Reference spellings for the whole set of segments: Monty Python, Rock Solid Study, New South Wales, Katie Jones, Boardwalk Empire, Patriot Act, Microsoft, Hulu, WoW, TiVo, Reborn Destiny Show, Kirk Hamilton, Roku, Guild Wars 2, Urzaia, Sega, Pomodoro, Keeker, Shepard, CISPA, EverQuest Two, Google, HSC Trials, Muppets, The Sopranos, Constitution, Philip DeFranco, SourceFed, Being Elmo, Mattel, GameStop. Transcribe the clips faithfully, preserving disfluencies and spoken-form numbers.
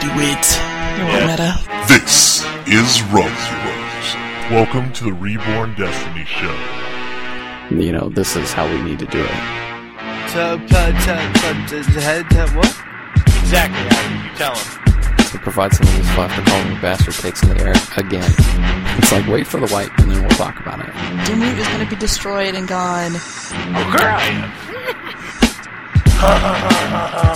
Do it. You're meta. This is Rum Heroes. Welcome to the Reborn Destiny Show. You know, this is how we need to do it. What? Exactly, how you tell him. To provide some of this fluff, the calling bastard takes in the air again. It's like, wait for the wipe, and then we'll talk about it. Dimute is going to be destroyed and gone. Oh, girl! Ha ha ha ha ha.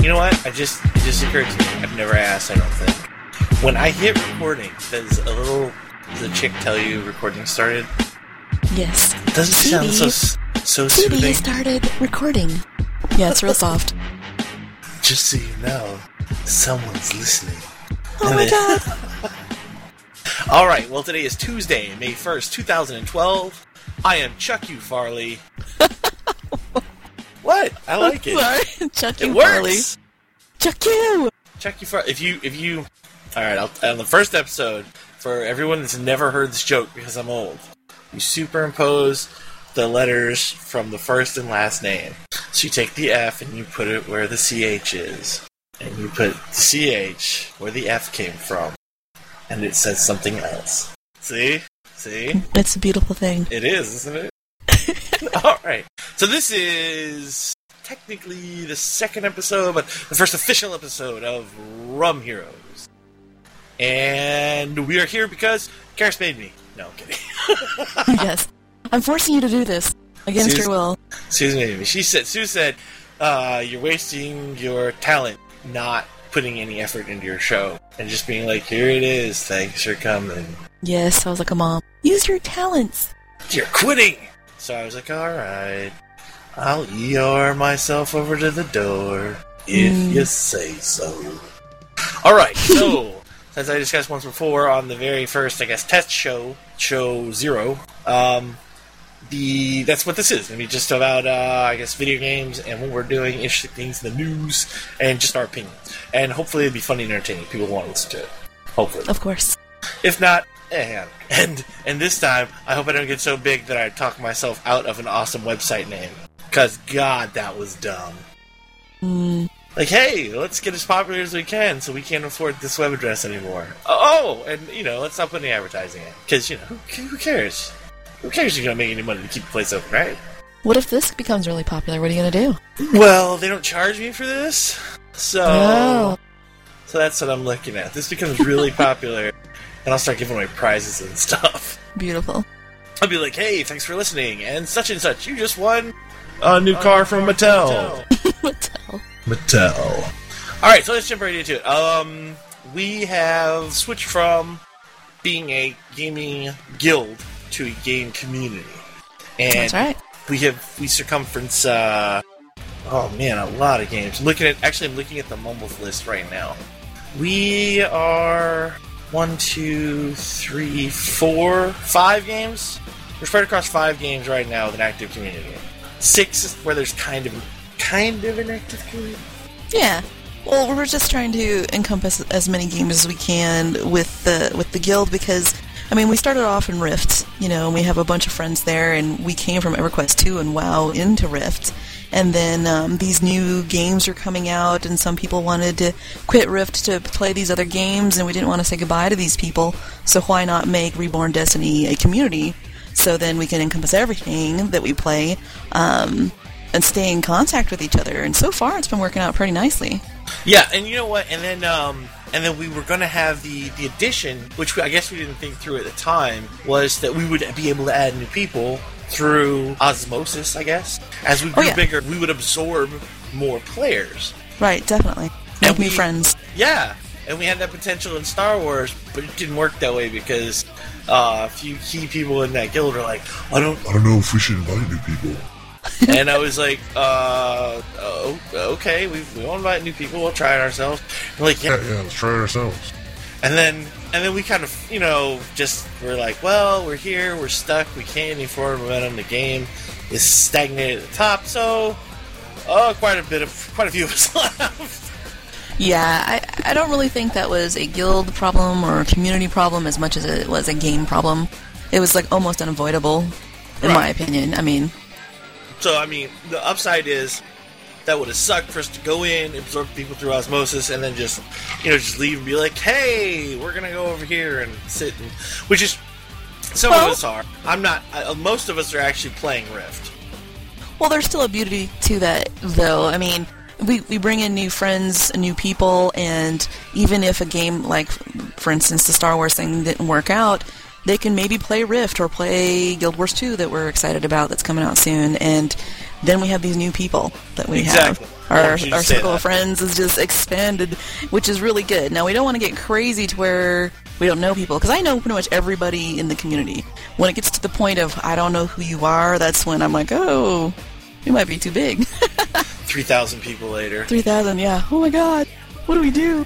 You know what? I just it just occurred to me. I've never asked. I don't think. When I hit recording, does a little the chick tell you recording started? Yes. Doesn't sound so so soothing. T V started recording. Yeah, it's real soft. Just so you know, someone's listening. Oh my god! All right. Well, today is Tuesday, May first, two thousand and twelve. I am Chuck U. Farley. What? I like it. Sorry. Chuck U. Farley. Chuck U. Chuck U. Farley. If you, if you, all right. I'll, on the first episode, for everyone that's never heard this joke because I'm old, you superimpose the letters from the first and last name. So you take the F and you put it where the C H is, and you put the C H where the F came from, and it says something else. See? See? That's a beautiful thing. It is, isn't it? Alright, so this is technically the second episode, but the first official episode of Rum Heroes. And we are here because Karis made me. No, I'm kidding. Yes. I'm forcing you to do this against Sue's, your will. Sue's made me. She said, Sue said, uh, you're wasting your talent not putting any effort into your show and just being like, here it is, thanks for coming. Yes, I was like a mom. Use your talents. You're quitting. So I was like, all right, I'll E R myself over to the door, if mm. you say so. All right, so, as I discussed once before on the very first, I guess, test show, show zero, um, the that's what this is. I mean, just about, uh, I guess, video games and what we're doing, interesting things in the news, and just our opinions. And hopefully it'll be funny and entertaining. People will want to listen to it. Hopefully. Of course. If not, And, and and this time, I hope I don't get so big that I talk myself out of an awesome website name. Because, God, that was dumb. Mm. Like, hey, let's get as popular as we can so we can't afford this web address anymore. Oh, and, you know, let's not put any advertising in. Because, you know, who, who cares? Who cares if you're going to make any money to keep the place open, right? What if this becomes really popular? What are you going to do? Well, they don't charge me for this. So, oh. so that's what I'm looking at. This becomes really popular. And I'll start giving away prizes and stuff. Beautiful. I'll be like, hey, thanks for listening, and such and such, you just won a new a car from Mattel. Mattel. Mattel. Alright, so let's jump right into it. Um, we have switched from being a gaming guild to a game community. And that's right. We have, we circumference, uh, oh man, a lot of games. Looking at, actually, I'm looking at the Mumbles list right now. We are... One, two, three, four, five games. We're spread across five games right now with an active community. Six is where there's kind of, kind of an active community. Yeah. Well, we're just trying to encompass as many games as we can with the with the guild because, I mean, we started off in Rift, you know, and we have a bunch of friends there, and we came from EverQuest two and WoW into Rift. And then um, these new games are coming out, and some people wanted to quit Rift to play these other games, and we didn't want to say goodbye to these people, so why not make Reborn Destiny a community so then we can encompass everything that we play um, and stay in contact with each other. And so far, it's been working out pretty nicely. Yeah, and you know what? And then um, and then we were going to have the, the addition, which we, I guess we didn't think through at the time, was that we would be able to add new people through osmosis, I guess. As we grew oh, yeah. bigger, we would absorb more players. Right, definitely. Make new friends. Yeah, and we had that potential in Star Wars, but it didn't work that way because uh, a few key people in that guild were like, I don't I don't know if we should invite new people. And I was like, uh, oh, okay, we, we won't invite new people, we'll try it ourselves. And like, yeah. yeah, yeah, let's try it ourselves. And then... And then we kind of, you know, just we're like, well, we're here, we're stuck, we can't any forward momentum. The game is stagnated at the top, so oh, quite a bit of, quite a few of us left. Yeah, I, I don't really think that was a guild problem or a community problem as much as it was a game problem. It was like almost unavoidable. in right. my opinion. I mean... So, I mean, the upside is that would have sucked for us to go in, absorb people through osmosis, and then just, you know, just leave and be like, hey, we're going to go over here and sit and... Which is... Some well, of us are. I'm not... Uh, most of us are actually playing Rift. Well, there's still a beauty to that, though. I mean... We we bring in new friends, new people, and even if a game like, for instance, the Star Wars thing didn't work out, they can maybe play Rift or play Guild Wars two that we're excited about that's coming out soon, and then we have these new people that we exactly. have. Our, yeah, our circle that. of friends is just expanded, which is really good. Now, we don't want to get crazy to where we don't know people, because I know pretty much everybody in the community. When it gets to the point of, I don't know who you are, that's when I'm like, oh... We might be too big. three thousand people later. three thousand, yeah. Oh my god. What do we do?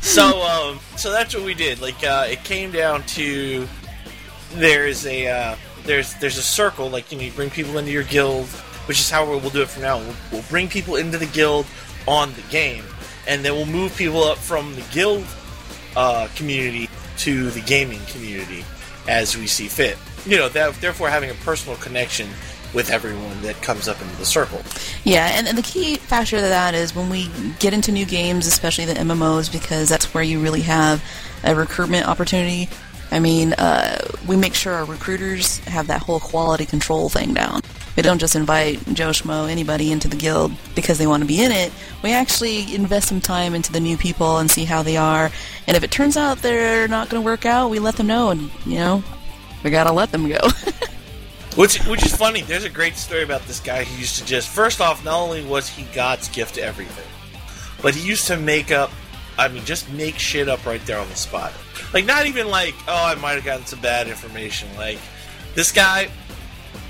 so um, so that's what we did. Like uh, it came down to there is a uh, there's there's a circle, like, you know, you bring people into your guild, which is how we'll, we'll do it from now. We'll, we'll bring people into the guild on the game, and then we'll move people up from the guild uh, community to the gaming community as we see fit. You know, that, therefore having a personal connection with everyone that comes up into the circle. Yeah, and, and the key factor to that is when we get into new games, especially the M M Os, because that's where you really have a recruitment opportunity. I mean, uh, we make sure our recruiters have that whole quality control thing down. We don't just invite Joe Schmo, anybody, into the guild because they want to be in it. We actually invest some time into the new people and see how they are. And if it turns out they're not going to work out, we let them know, and, you know, we got to let them go. Which, which is funny. There's a great story about this guy who used to just... First off, not only was he God's gift to everything, but he used to make up... I mean, just make shit up right there on the spot. Like, not even like, oh, I might have gotten some bad information. Like, this guy...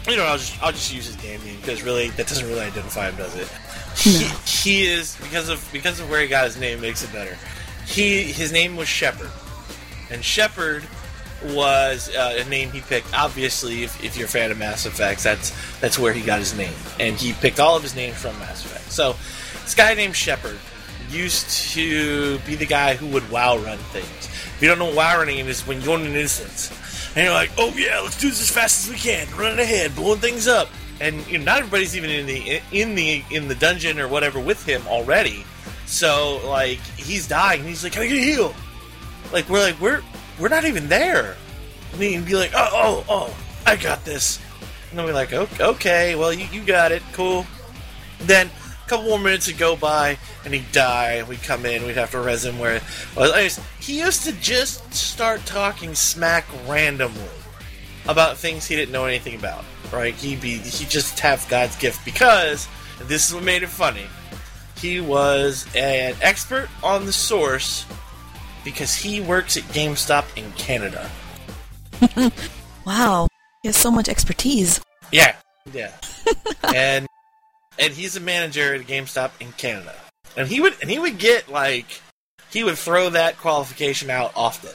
You know, I'll just, I'll just use his game name, because really, that doesn't really identify him, does it? He, no. he is... Because of because of where he got his name, makes it better. He His name was Shepard. And Shepard... was uh, a name he picked. Obviously, if, if you're a fan of Mass Effect, that's that's where he got his name. And he picked all of his names from Mass Effect. So, this guy named Shepard used to be the guy who would WoW run things. If you don't know what WoW running is, when you go in an instance, and you're like, oh yeah, let's do this as fast as we can, running ahead, blowing things up. And, you know, not everybody's even in the in the in the dungeon or whatever with him already. So, like, he's dying, and he's like, can I get a heal? Like, we're like, we're... We're not even there. And he'd be like, oh, oh, oh, I got this. And then we're like, okay, well, you, you got it. Cool. Then a couple more minutes would go by, and he'd die. We'd come in. We'd have to res him. Where, well, anyways, he used to just start talking smack randomly about things he didn't know anything about, right? He'd, be, he'd just have God's gift because, and this is what made it funny, he was an expert on the source because he works at GameStop in Canada. Wow. He has so much expertise. Yeah. Yeah. and and he's a manager at GameStop in Canada. And he would and he would get, like, he would throw that qualification out often.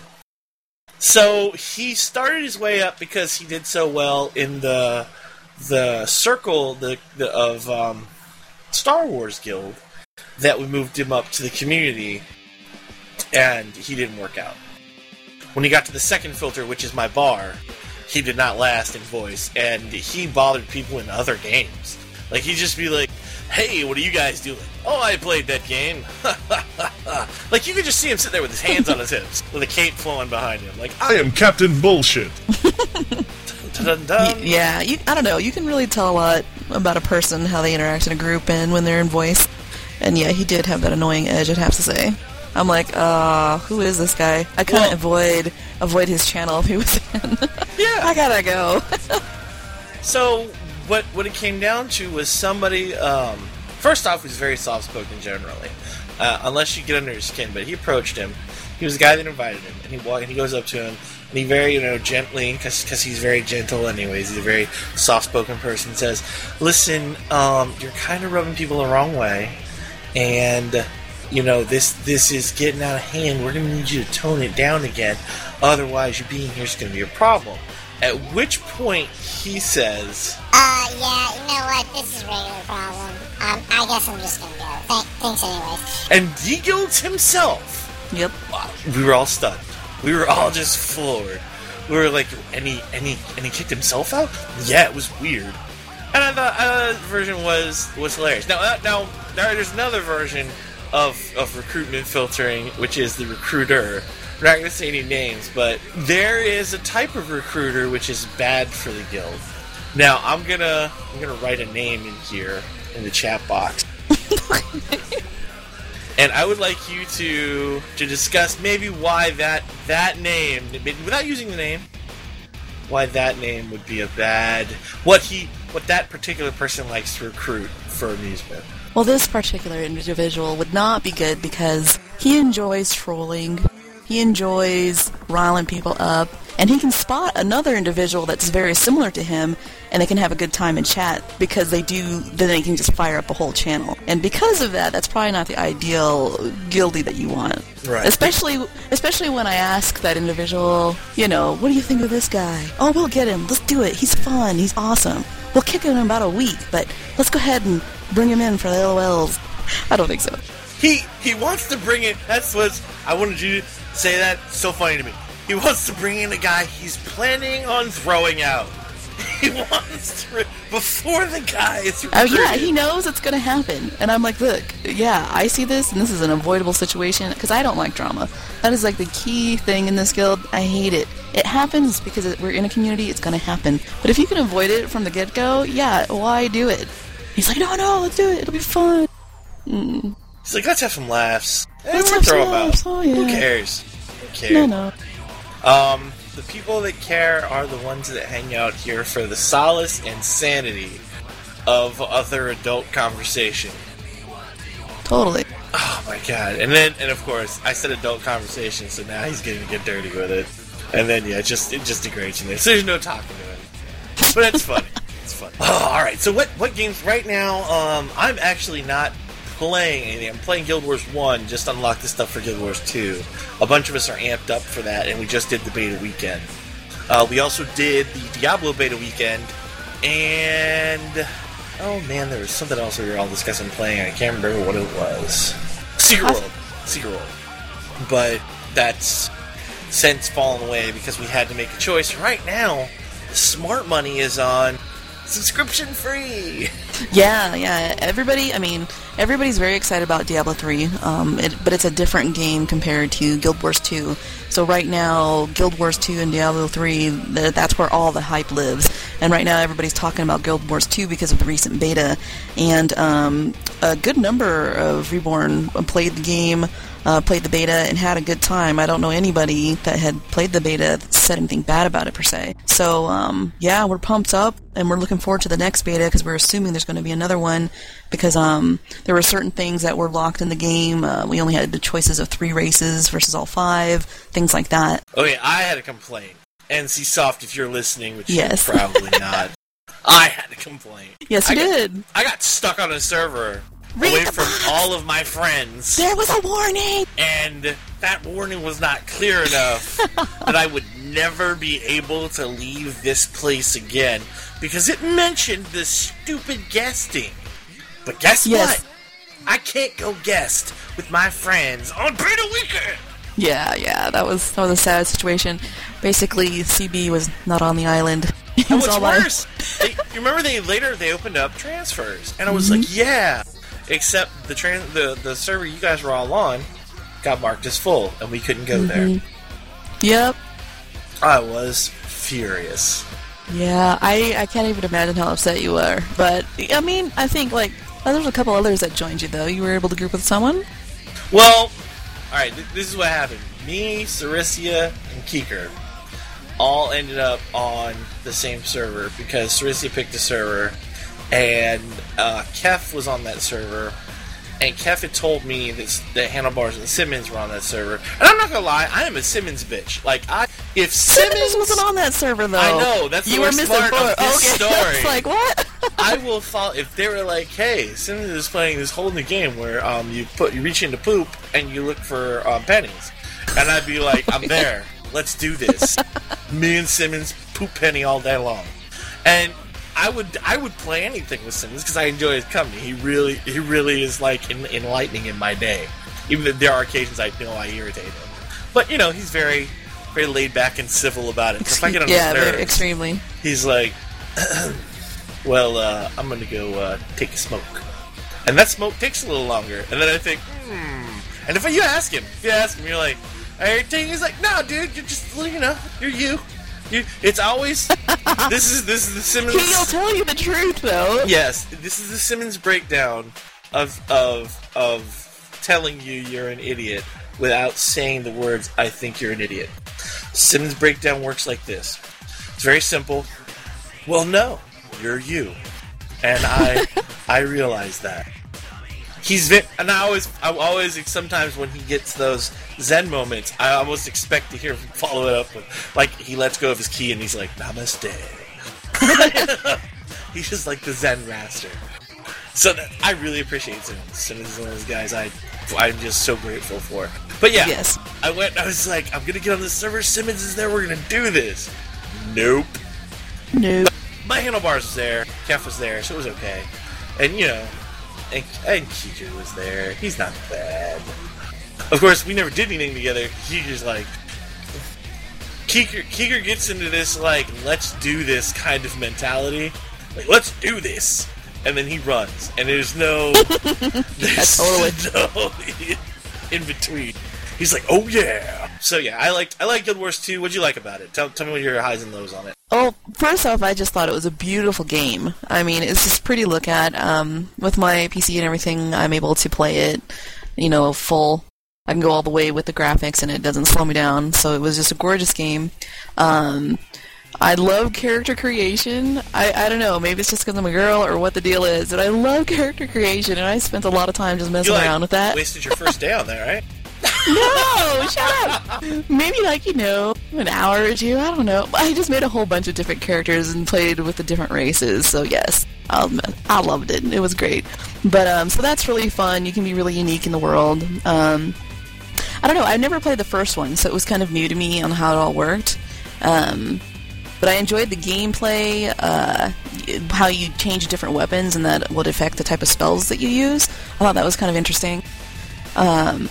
So he started his way up because he did so well in the the circle the, the of um, Star Wars Guild that we moved him up to the community. And he didn't work out. When he got to the second filter, which is my bar, he did not last in voice, and he bothered people in other games. Like, he'd just be like, hey, what are you guys doing? Oh, I played that game. Like, you could just see him sit there with his hands on his hips, with a cape flowing behind him. Like, I am Captain Bullshit. Dun-dun-dun. Yeah, you, I don't know. You can really tell a lot about a person, how they interact in a group, and when they're in voice. And yeah, he did have that annoying edge, I'd have to say. I'm like, uh, who is this guy? I couldn't well, avoid avoid his channel if he was in. Yeah. I gotta go. So, what what it came down to was somebody, um, first off, he's very soft-spoken generally, uh, unless you get under his skin, but he approached him. He was the guy that invited him, and he walked, and he goes up to him, and he very, you know, gently, because he's very gentle anyways, he's a very soft-spoken person, says, listen, um, you're kind of rubbing people the wrong way, and... You know, this this is getting out of hand. We're going to need you to tone it down again. Otherwise, you being here is going to be a problem. At which point, he says... Uh, yeah, you know what? This is really a problem. Um, I guess I'm just going to go. Th- thanks anyways. And de-guilds himself. Yep. Wow, we were all stunned. We were all just floored. we were like, and he, and he, and he kicked himself out? Yeah, it was weird. And I thought, I thought that version was, was hilarious. Now, uh, now, there's another version of, of recruitment filtering, which is the recruiter. We're not going to say any names, but there is a type of recruiter which is bad for the guild. Now, I'm going to I'm gonna write a name in here in the chat box. And I would like you to to discuss maybe why that that name, without using the name, why that name would be a bad, what he, what that particular person likes to recruit for amusement. Well, this particular individual would not be good because he enjoys trolling, he enjoys riling people up, and he can spot another individual that's very similar to him, and they can have a good time in chat because they do, then they can just fire up a whole channel. And because of that, that's probably not the ideal guildie that you want. Right. Especially, especially when I ask that individual, you know, what do you think of this guy? Oh, we'll get him. Let's do it. He's fun. He's awesome. We'll kick him in about a week, but let's go ahead and bring him in for the L O Ls. I don't think so. He he wants to bring in, that's what, I wanted you to say that, so funny to me. He wants to bring in a guy he's planning on throwing out. He wants to, before the guy is recruited. Oh yeah, he knows it's going to happen. And I'm like, look, yeah, I see this, and this is an avoidable situation, because I don't like drama. That is like the key thing in this guild. I hate it. It happens because we're in a community, it's going to happen. But if you can avoid it from the get-go, yeah, why do it? He's like, no, no, let's do it, it'll be fun. Mm. He's like, let's have some laughs. Let's have throw laughs. About. Oh, yeah. Who cares? Who cares? No, no. Um, the people that care are the ones that hang out here for the solace and sanity of other adult conversation. Totally. Oh my god. And then, and of course, I said adult conversation, so now he's getting to get dirty with it. And then, yeah, it just, it just degrades in there. So there's no talking to him. But it's funny. It's funny. Oh, alright, so what, what games right now, um, I'm actually not playing anything. I'm playing Guild Wars one, just unlocked the stuff for Guild Wars two. A bunch of us are amped up for that, and we just did the beta weekend. Uh, we also did the Diablo beta weekend, and oh man, there was something else we were all discussing playing, and I can't remember what it was. Secret I... World. Secret World. But that's since fallen away because we had to make a choice. Right now, the smart money is on subscription free. Yeah, yeah. Everybody, I mean, everybody's very excited about Diablo three, um, it, but it's a different game compared to Guild Wars two. So right now, Guild Wars two and Diablo three, th- that's where all the hype lives. And right now, everybody's talking about Guild Wars two because of the recent beta. And um, a good number of Reborn played the game, uh, played the beta, and had a good time. I don't know anybody that had played the beta that said anything bad about it, per se. So, um, yeah, we're pumped up, and we're looking forward to the next beta because we're assuming there's going to be another one because um, there were certain things that were locked in the game. Uh, we only had the choices of three races versus all five, things like that. Okay, I had a complaint. N C Soft, if you're listening, which yes. You're probably not, I had a complaint. Yes, you I did. Got, I got stuck on a server Read away from box. All of my friends. There was a warning! And that warning was not clear enough that I would never be able to leave this place again because it mentioned this stupid guesting. But guess yes. what? I can't go guest with my friends on beta weekend! Yeah, yeah, that was that was a sad situation. Basically, C B was not on the island. And what's worse, they, you remember they later they opened up transfers, and I was mm-hmm. like, yeah. Except the, trans, the the server you guys were all on got marked as full, and we couldn't go mm-hmm. there. Yep. I was furious. Yeah, I, I can't even imagine how upset you were. But, I mean, I think, like, there was a couple others that joined you, though. You were able to group with someone? Well, alright, th- this is what happened. Me, Sarisia, and Kiker all ended up on the same server because Sarisia picked a server, and uh, Kef was on that server, and Kef had told me that, that Handlebars and Simmons were on that server. And I'm not going to lie, I am a Simmons bitch. Like, I... If Simmons, Simmons wasn't on that server, though. I know, that's the you worst part of this okay. story. It's like, what? I will follow... If they were like, hey, Simmons is playing this whole new game where um you put you reach into poop and you look for um, pennies. And I'd be like, I'm there. Let's do this. Me and Simmons poop penny all day long. And I would I would play anything with Simmons because I enjoy his company. He really he really is, like, en- enlightening in my day. Even though there are occasions I know I irritate him. But, you know, he's very... very laid back and civil about it. If I get on yeah, his nerves, extremely. He's like, well, uh, I'm going to go uh, take a smoke. And that smoke takes a little longer. And then I think, hmm. And if you ask him, if you ask him, you're like, are you taking? He's like, no, dude, you're just, you know, you're you. You, it's always this is this is the Simmons. He'll tell you the truth though. Yes, this is the Simmons breakdown of of of telling you you're an idiot without saying the words "I think you're an idiot." Simmons breakdown works like this. It's very simple. Well, no, you're you, and I I realize that. He's very, and I always I always sometimes when he gets those Zen moments, I almost expect to hear him follow it up with, like, he lets go of his key and he's like, namaste. He's just like the Zen master. So that, I really appreciate him. Simmons is one of those guys I, I'm just so grateful for. But yeah, yes. I went, I was like, I'm going to get on the server, Simmons is there, we're going to do this. Nope. Nope. My handlebars was there, Kef was there, so it was okay. And, you know, and, and Kiker was there. He's not bad. Of course, we never did anything together. Keeker's like... Keeker, Keeker gets into this, like, let's do this kind of mentality. Like, let's do this! And then he runs. And there's no... There's totally. no in between. He's like, oh yeah! So yeah, I liked, I liked Guild Wars two. What'd you like about it? Tell, tell me what your highs and lows on it. Oh, first off, I just thought it was a beautiful game. I mean, it's just pretty to look at. Um, with my P C and everything, I'm able to play it, you know, full... I can go all the way with the graphics, and it doesn't slow me down. So it was just a gorgeous game. Um, I love character creation. I, I don't know. Maybe it's just because I'm a girl or what the deal is. But I love character creation, and I spent a lot of time just messing you, like, around with that. You wasted your first day on that, right? No! Shut up! Maybe, like, you know, an hour or two. I don't know. I just made a whole bunch of different characters and played with the different races. So, yes. Um, I loved it. It was great. But, um, so that's really fun. You can be really unique in the world. Um... I don't know, I never played the first one, so it was kind of new to me on how it all worked. Um, but I enjoyed the gameplay, uh, how you change different weapons and that would affect the type of spells that you use. I thought that was kind of interesting. Um,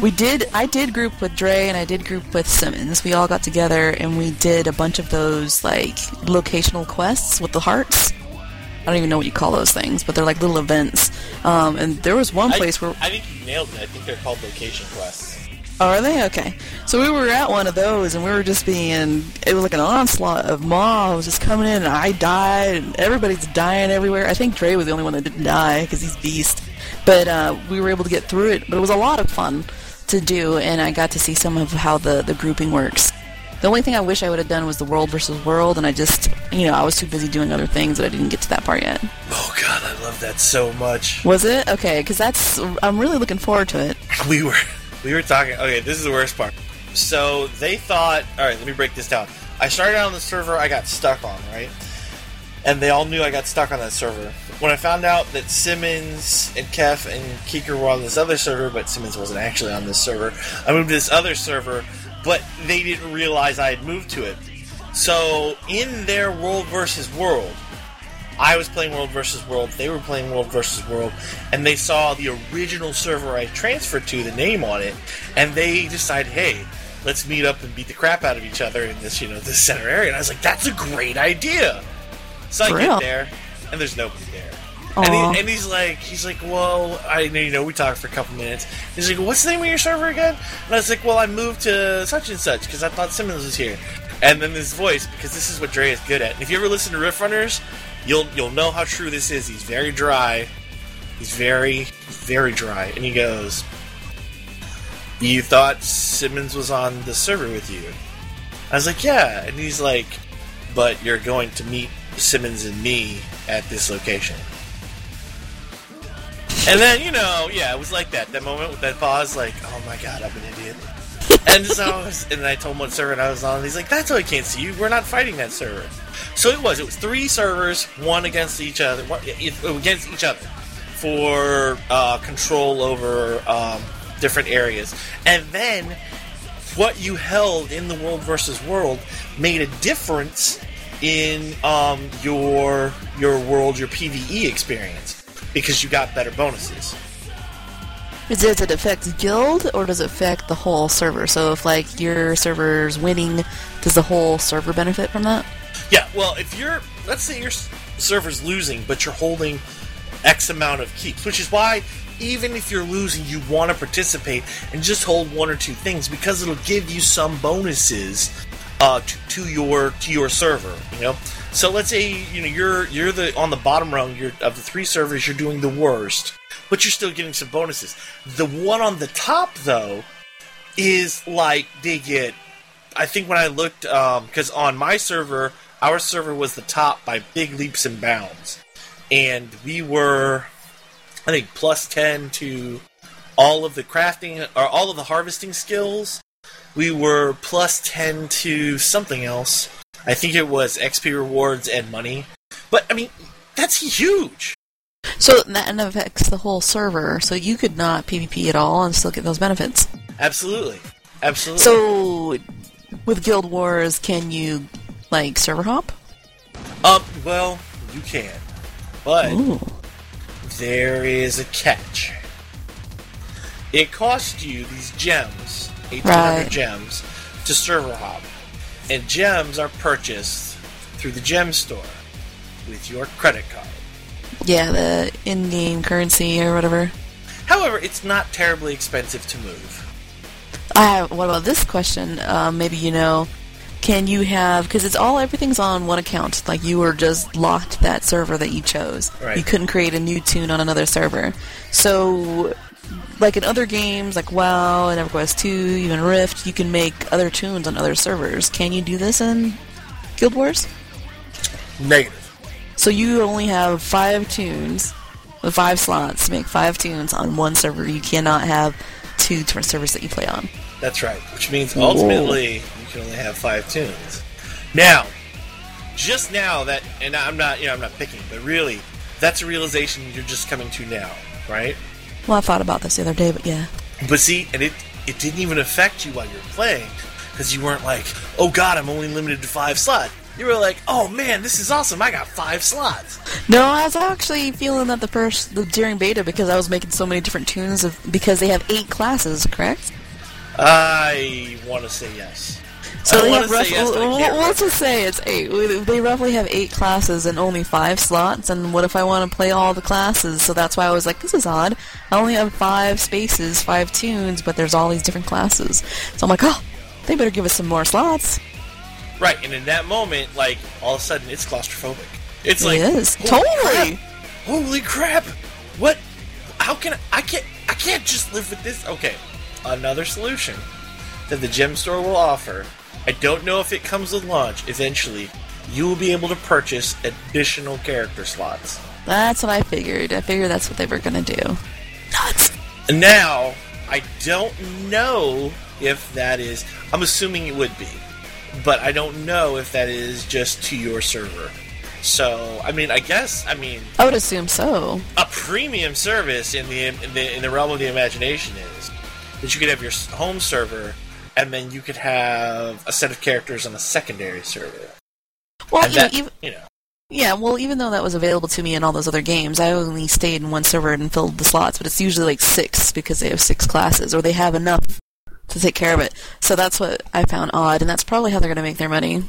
we did, I did group with Dre and I did group with Simmons. We all got together and we did a bunch of those, like, locational quests with the hearts. I don't even know what you call those things, but they're like little events. Um, and there was one place I, where... I think you nailed it. I think they're called location quests. Oh, are they? Okay. So we were at one of those, and we were just being... It was like an onslaught of mobs just coming in, and I died, and everybody's dying everywhere. I think Dre was the only one that didn't die, because he's beast. But uh, we were able to get through it, but it was a lot of fun to do, and I got to see some of how the, the grouping works. The only thing I wish I would have done was the world versus world, and I just, you know, I was too busy doing other things that I didn't get to that part yet. Oh, God, I love that so much. Was it? Okay, because that's, I'm really looking forward to it. We were, we were talking, okay, this is the worst part. So, they thought, alright, let me break this down. I started out on the server I got stuck on, right? And they all knew I got stuck on that server. When I found out that Simmons and Kef and Keeker were on this other server, but Simmons wasn't actually on this server, I moved to this other server, but they didn't realize I had moved to it. So, in their world versus world, I was playing world versus world, they were playing world versus world, and they saw the original server I transferred to, the name on it, and they decided, hey, let's meet up and beat the crap out of each other in this, you know, this center area. And I was like, that's a great idea! So I For get real? there, and there's nobody there. And, he, and he's like, he's like, well, I you know, we talked for a couple minutes. He's like, what's the name of your server again? And I was like, well, I moved to such and such because I thought Simmons was here. And then this voice, because this is what Dre is good at. And if you ever listen to Rift Runners, you'll you'll know how true this is. He's very dry. He's very, very dry. And he goes, you thought Simmons was on the server with you? I was like, yeah. And he's like, but you're going to meet Simmons and me at this location. And then, you know, yeah, it was like that. That moment with that pause, like, oh my god, I'm an idiot. And so I was, and I told him what server I was on, and he's like, that's why I can't see you. We're not fighting that server. So it was. It was three servers, one against each other, one, against each other, for uh, control over um, different areas. And then what you held in the world versus world made a difference in um, your your world, your PvE experience. Because you got better bonuses. Does it affect guild, or does it affect the whole server? So if, like, your server's winning, does the whole server benefit from that? Yeah, well, if you're... Let's say your server's losing, but you're holding X amount of keeps, which is why even if you're losing, you want to participate and just hold one or two things, because it'll give you some bonuses uh, to, to your to your server, you know? So let's say, you know, you're you're the on the bottom rung you're, of the three servers, you're doing the worst, but you're still getting some bonuses. The one on the top, though, is like they get... I think when I looked, because um, on my server, our server was the top by big leaps and bounds. And we were, I think, plus ten to all of the crafting, or all of the harvesting skills. We were plus ten to something else. I think it was X P rewards and money. But, I mean, that's huge! So that affects the whole server, so you could not PvP at all and still get those benefits. Absolutely. Absolutely. So, with Guild Wars, can you, like, server hop? Um, well, you can. But, ooh, there is a catch. It costs you these gems, eighteen hundred right. gems, to server hop. And gems are purchased through the gem store with your credit card. Yeah, the in-game currency or whatever. However, it's not terribly expensive to move. Uh, what about this question? Uh, maybe you know, can you have... Because it's all, everything's on one account. Like, you were just locked to that server that you chose. Right. You couldn't create a new tune on another server. So, like in other games, like WoW and EverQuest two, even Rift, you can make other tunes on other servers. Can you do this in Guild Wars? Negative. So you only have five tunes, five slots to make five tunes on one server. You cannot have two different servers that you play on. That's right, which means ultimately whoa, you can only have five tunes. Now, just now that, and I'm not, you know, I'm not picking, but really, that's a realization you're just coming to now, right? Well, I thought about this the other day, but yeah. But see, and it it didn't even affect you while you were playing, because you weren't like, oh god, I'm only limited to five slots. You were like, oh man, this is awesome, I got five slots. No, I was actually feeling that the first the, during beta, because I was making so many different tunes, of, because they have eight classes, correct? I want to say yes. So they have roughly, yes, well, let's just say it's eight. They roughly have eight classes and only five slots, and what if I want to play all the classes? So that's why I was like, this is odd. I only have five spaces, five tunes, but there's all these different classes. So I'm like, oh, they better give us some more slots. Right, and in that moment, like, all of a sudden, it's claustrophobic. It's like, it is. Holy totally. Crap. Holy crap! What? How can I, I can't? I can't just live with this. Okay, another solution that the gem store will offer. I don't know if it comes with launch. Eventually, you will be able to purchase additional character slots. That's what I figured. I figured that's what they were gonna do. Nuts. Now, I don't know if that is. I'm assuming it would be. But I don't know if that is just to your server. So, I mean, I guess, I mean... I would assume so. A premium service in the in the, in the realm of the imagination is that you could have your home server, and then you could have a set of characters on a secondary server. Well, and you, that, know, even, you know... Yeah, well, even though that was available to me in all those other games, I only stayed in one server and filled the slots, but it's usually like six, because they have six classes, or they have enough to take care of it. So that's what I found odd, and that's probably how they're going to make their money.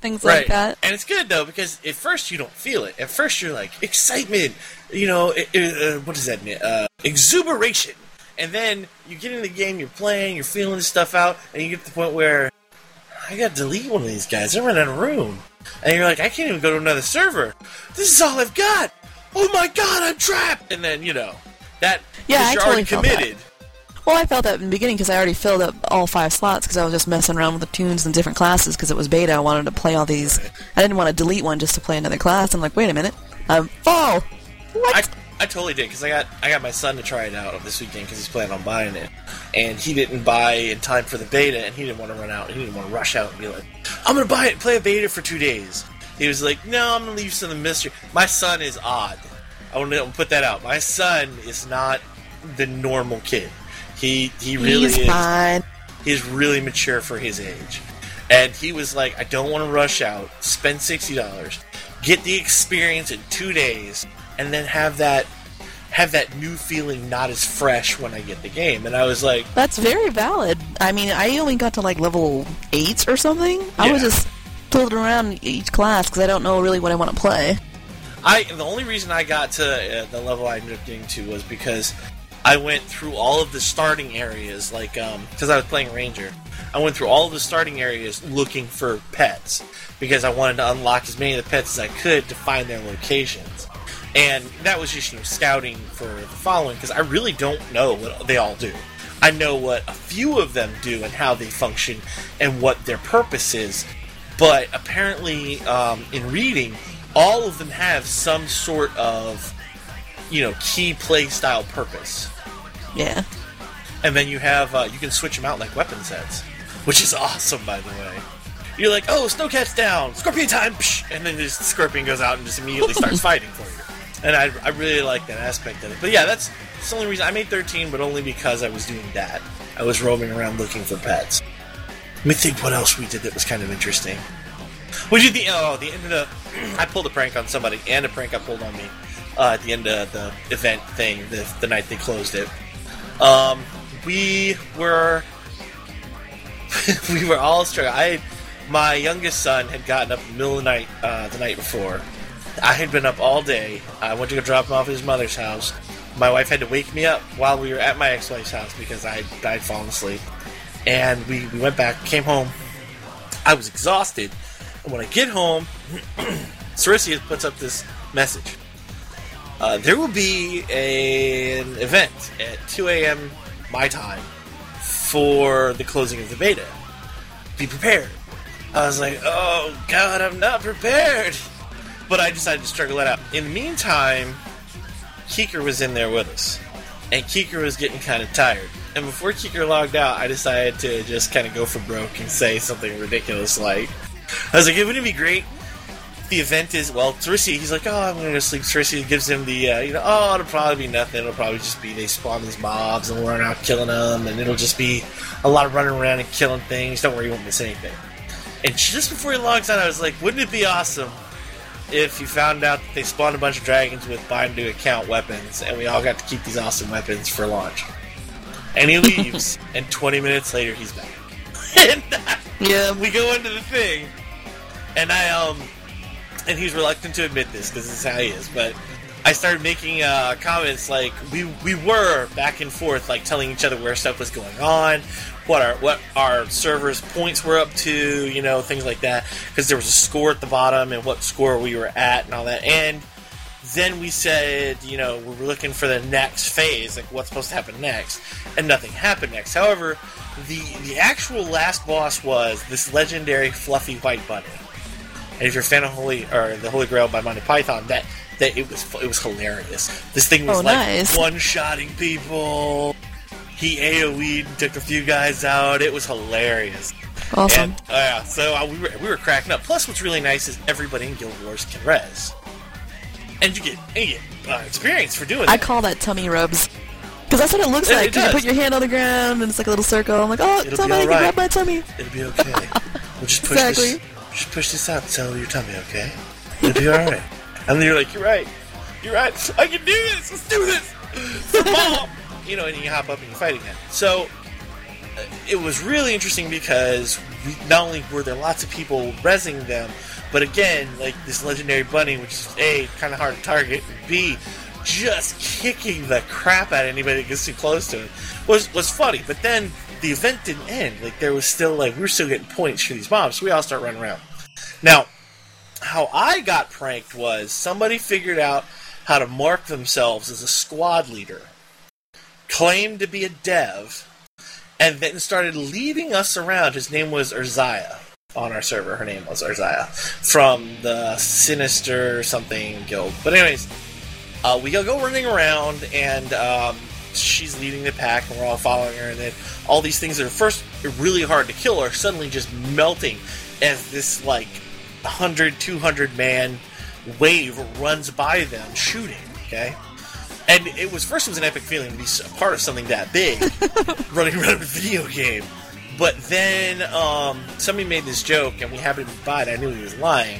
Things right. like that. And it's good, though, because at first you don't feel it. At first you're like, excitement! You know, it, it, uh, what does that mean? Uh, exuberation! And then you get in the game, you're playing, you're feeling this stuff out, and you get to the point where, I gotta delete one of these guys, they're running out of room. And you're like, I can't even go to another server! This is all I've got! Oh my god, I'm trapped! And then, you know, that... Yeah, you're I already totally committed. Well, I felt that in the beginning because I already filled up all five slots because I was just messing around with the tunes and different classes because it was beta. I wanted to play all these. Right. I didn't want to delete one just to play another class. I'm like, wait a minute. Um, oh! What? I, I totally did because I got I got my son to try it out this weekend because he's planning on buying it. And he didn't buy in time for the beta and he didn't want to run out. He didn't want to rush out and be like, I'm going to buy it and play a beta for two days. He was like, no, I'm going to leave some of the mystery. My son is odd. I want to put that out. My son is not the normal kid. He he really he's is. Fine. He's really mature for his age. And he was like, I don't want to rush out, spend sixty dollars, get the experience in two days, and then have that have that new feeling not as fresh when I get the game. And I was like... That's very valid. I mean, I only got to, like, level eight or something. Yeah. I was just tilting around each class because I don't know really what I want to play. I The only reason I got to uh, the level I ended up getting to was because I went through all of the starting areas, like, because um, I was playing Ranger. I went through all of the starting areas looking for pets because I wanted to unlock as many of the pets as I could to find their locations. And that was just, you know, scouting for the following, because I really don't know what they all do. I know what a few of them do and how they function and what their purpose is, but apparently um, in reading, all of them have some sort of, you know, key play style purpose. Yeah. And then you have, uh, you can switch them out like weapon sets, which is awesome, by the way. You're like, oh, Snowcat's down, Scorpion time, psh! And then this Scorpion goes out and just immediately starts fighting for you. And I, I really like that aspect of it. But yeah, that's, that's the only reason. I made thirteen, but only because I was doing that. I was roaming around looking for pets. Let me think what else we did that was kind of interesting. We did the, oh, the end of the, I pulled a prank on somebody, and a prank I pulled on me uh, at the end of the event thing, the, the night they closed it. Um, we were, we were all struggling. I, my youngest son had gotten up in the middle of the night uh, the night before. I had been up all day. I went to go drop him off at his mother's house. My wife had to wake me up while we were at my ex-wife's house because I I'd fallen asleep. And we, we went back, came home. I was exhausted. And when I get home, Sarisia puts up this message. Uh, there will be a, an event at two a.m. my time for the closing of the beta. Be prepared. I was like, oh, God, I'm not prepared. But I decided to struggle it out. In the meantime, Kiker was in there with us. And Kiker was getting kind of tired. And before Kiker logged out, I decided to just kind of go for broke and say something ridiculous like... I was like, hey, wouldn't it be great? The event is... Well, Sarisia, he's like, oh, I'm going to sleep. Sarisia gives him the, uh, you know, oh, it'll probably be nothing. It'll probably just be they spawn these mobs and we're out killing them. And it'll just be a lot of running around and killing things. Don't worry, you won't miss anything. And just before he logs out, I was like, wouldn't it be awesome if you found out that they spawned a bunch of dragons with bind to account weapons, and we all got to keep these awesome weapons for launch? And he leaves, and twenty minutes later, he's back. And I, yeah, we go into the thing, and I um, and he's reluctant to admit this because this is how he is. But I started making uh, comments like we we were back and forth, like telling each other where stuff was going on, what our what our servers' points were up to, you know, things like that, because there was a score at the bottom and what score we were at and all that. And then we said, you know, we were looking for the next phase, like what's supposed to happen next, and nothing happened next. However, the the actual last boss was this legendary fluffy white bunny. And if you're a fan of Holy or the Holy Grail by Monty Python, that that it was it was hilarious. This thing was oh, like nice. one-shotting people. He AoE'd and took a few guys out. It was hilarious. Awesome. And, uh, so uh, we, were, we were cracking up. Plus, what's really nice is everybody in Guild Wars can res. And you get, and you get uh, experience for doing it. I that. call that tummy rubs. Because that's what it looks it, like. It you put your hand on the ground, and it's like a little circle. I'm like, oh, It'll somebody right. can grab my tummy. It'll be okay. We'll just push, exactly. this, just push this out until your tummy, okay? It'll be all right. And then you're like, you're right. You're right. I can do this. Let's do this. So, Mom. You know, and you hop up and you fight again. So, uh, it was really interesting because we, not only were there lots of people rezzing them, but again, like this legendary bunny, which is A, kind of hard to target, and B, just kicking the crap out of anybody that gets too close to it, was, was funny. But then, the event didn't end. Like, there was still, like, we were still getting points for these mobs, so we all start running around. Now, how I got pranked was somebody figured out how to mark themselves as a squad leader, claimed to be a dev, and then started leading us around. His name was Urzaia on our server. Her name was Urzaia from the Sinister something guild. But anyways, uh, we go running around, and um, she's leading the pack, and we're all following her. And then all these things that are first really hard to kill are suddenly just melting as this like one hundred, two hundred man wave runs by them shooting. Okay. And it was first it was an epic feeling to be a part of something that big, running around a video game. But then um, somebody made this joke, and we happened to be by it. I knew he was lying.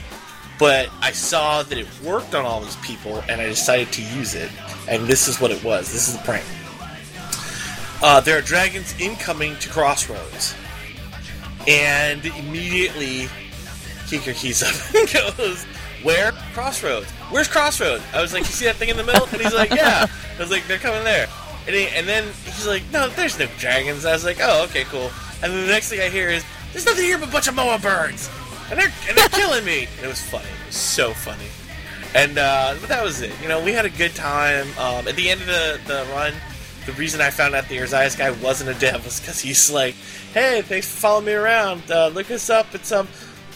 But I saw that it worked on all those people, and I decided to use it. And this is what it was. This is the prank. Uh, there are dragons incoming to Crossroads. And immediately, Kiker he's up and goes, where? Crossroads. Where's Crossroads? I was like, you see that thing in the middle? And he's like, yeah. I was like, they're coming there. And, he, and then he's like, no, there's no dragons. I was like, oh, okay, cool. And then the next thing I hear is, there's nothing here but a bunch of Moa birds. And they're, and they're killing me. And it was funny. It was so funny. And uh, but that was it. You know, we had a good time. Um, at the end of the, the run, the reason I found out the Urzaia guy wasn't a dev was because he's like, hey, thanks for following me around. Uh, look us up at some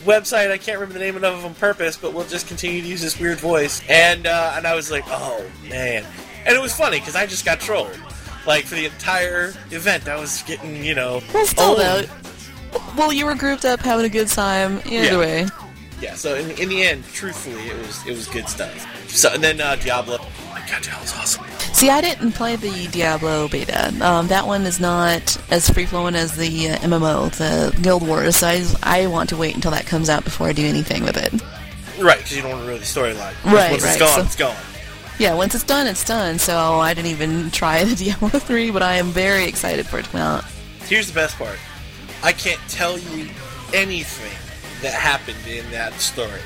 website. I can't remember the name of it on purpose, but we'll just continue to use this weird voice. And uh, and I was like, oh, man. And it was funny because I just got trolled. Like, for the entire event, I was getting, you know, well, still though. Well, you were grouped up having a good time. Either yeah. way. Yeah, so in, in the end, truthfully, it was it was good stuff. So and then uh, Diablo. Oh my god, Diablo's awesome. See, I didn't play the Diablo beta. Um, that one is not as free-flowing as the uh, M M O, the Guild Wars. So I, I want to wait until that comes out before I do anything with it. Right, because you don't want to ruin the storyline. Right, once right. Once it's gone, so, it's gone. Yeah, once it's done, it's done. So I didn't even try the Diablo three, but I am very excited for it to come out. Here's the best part. I can't tell you anything that happened in that story.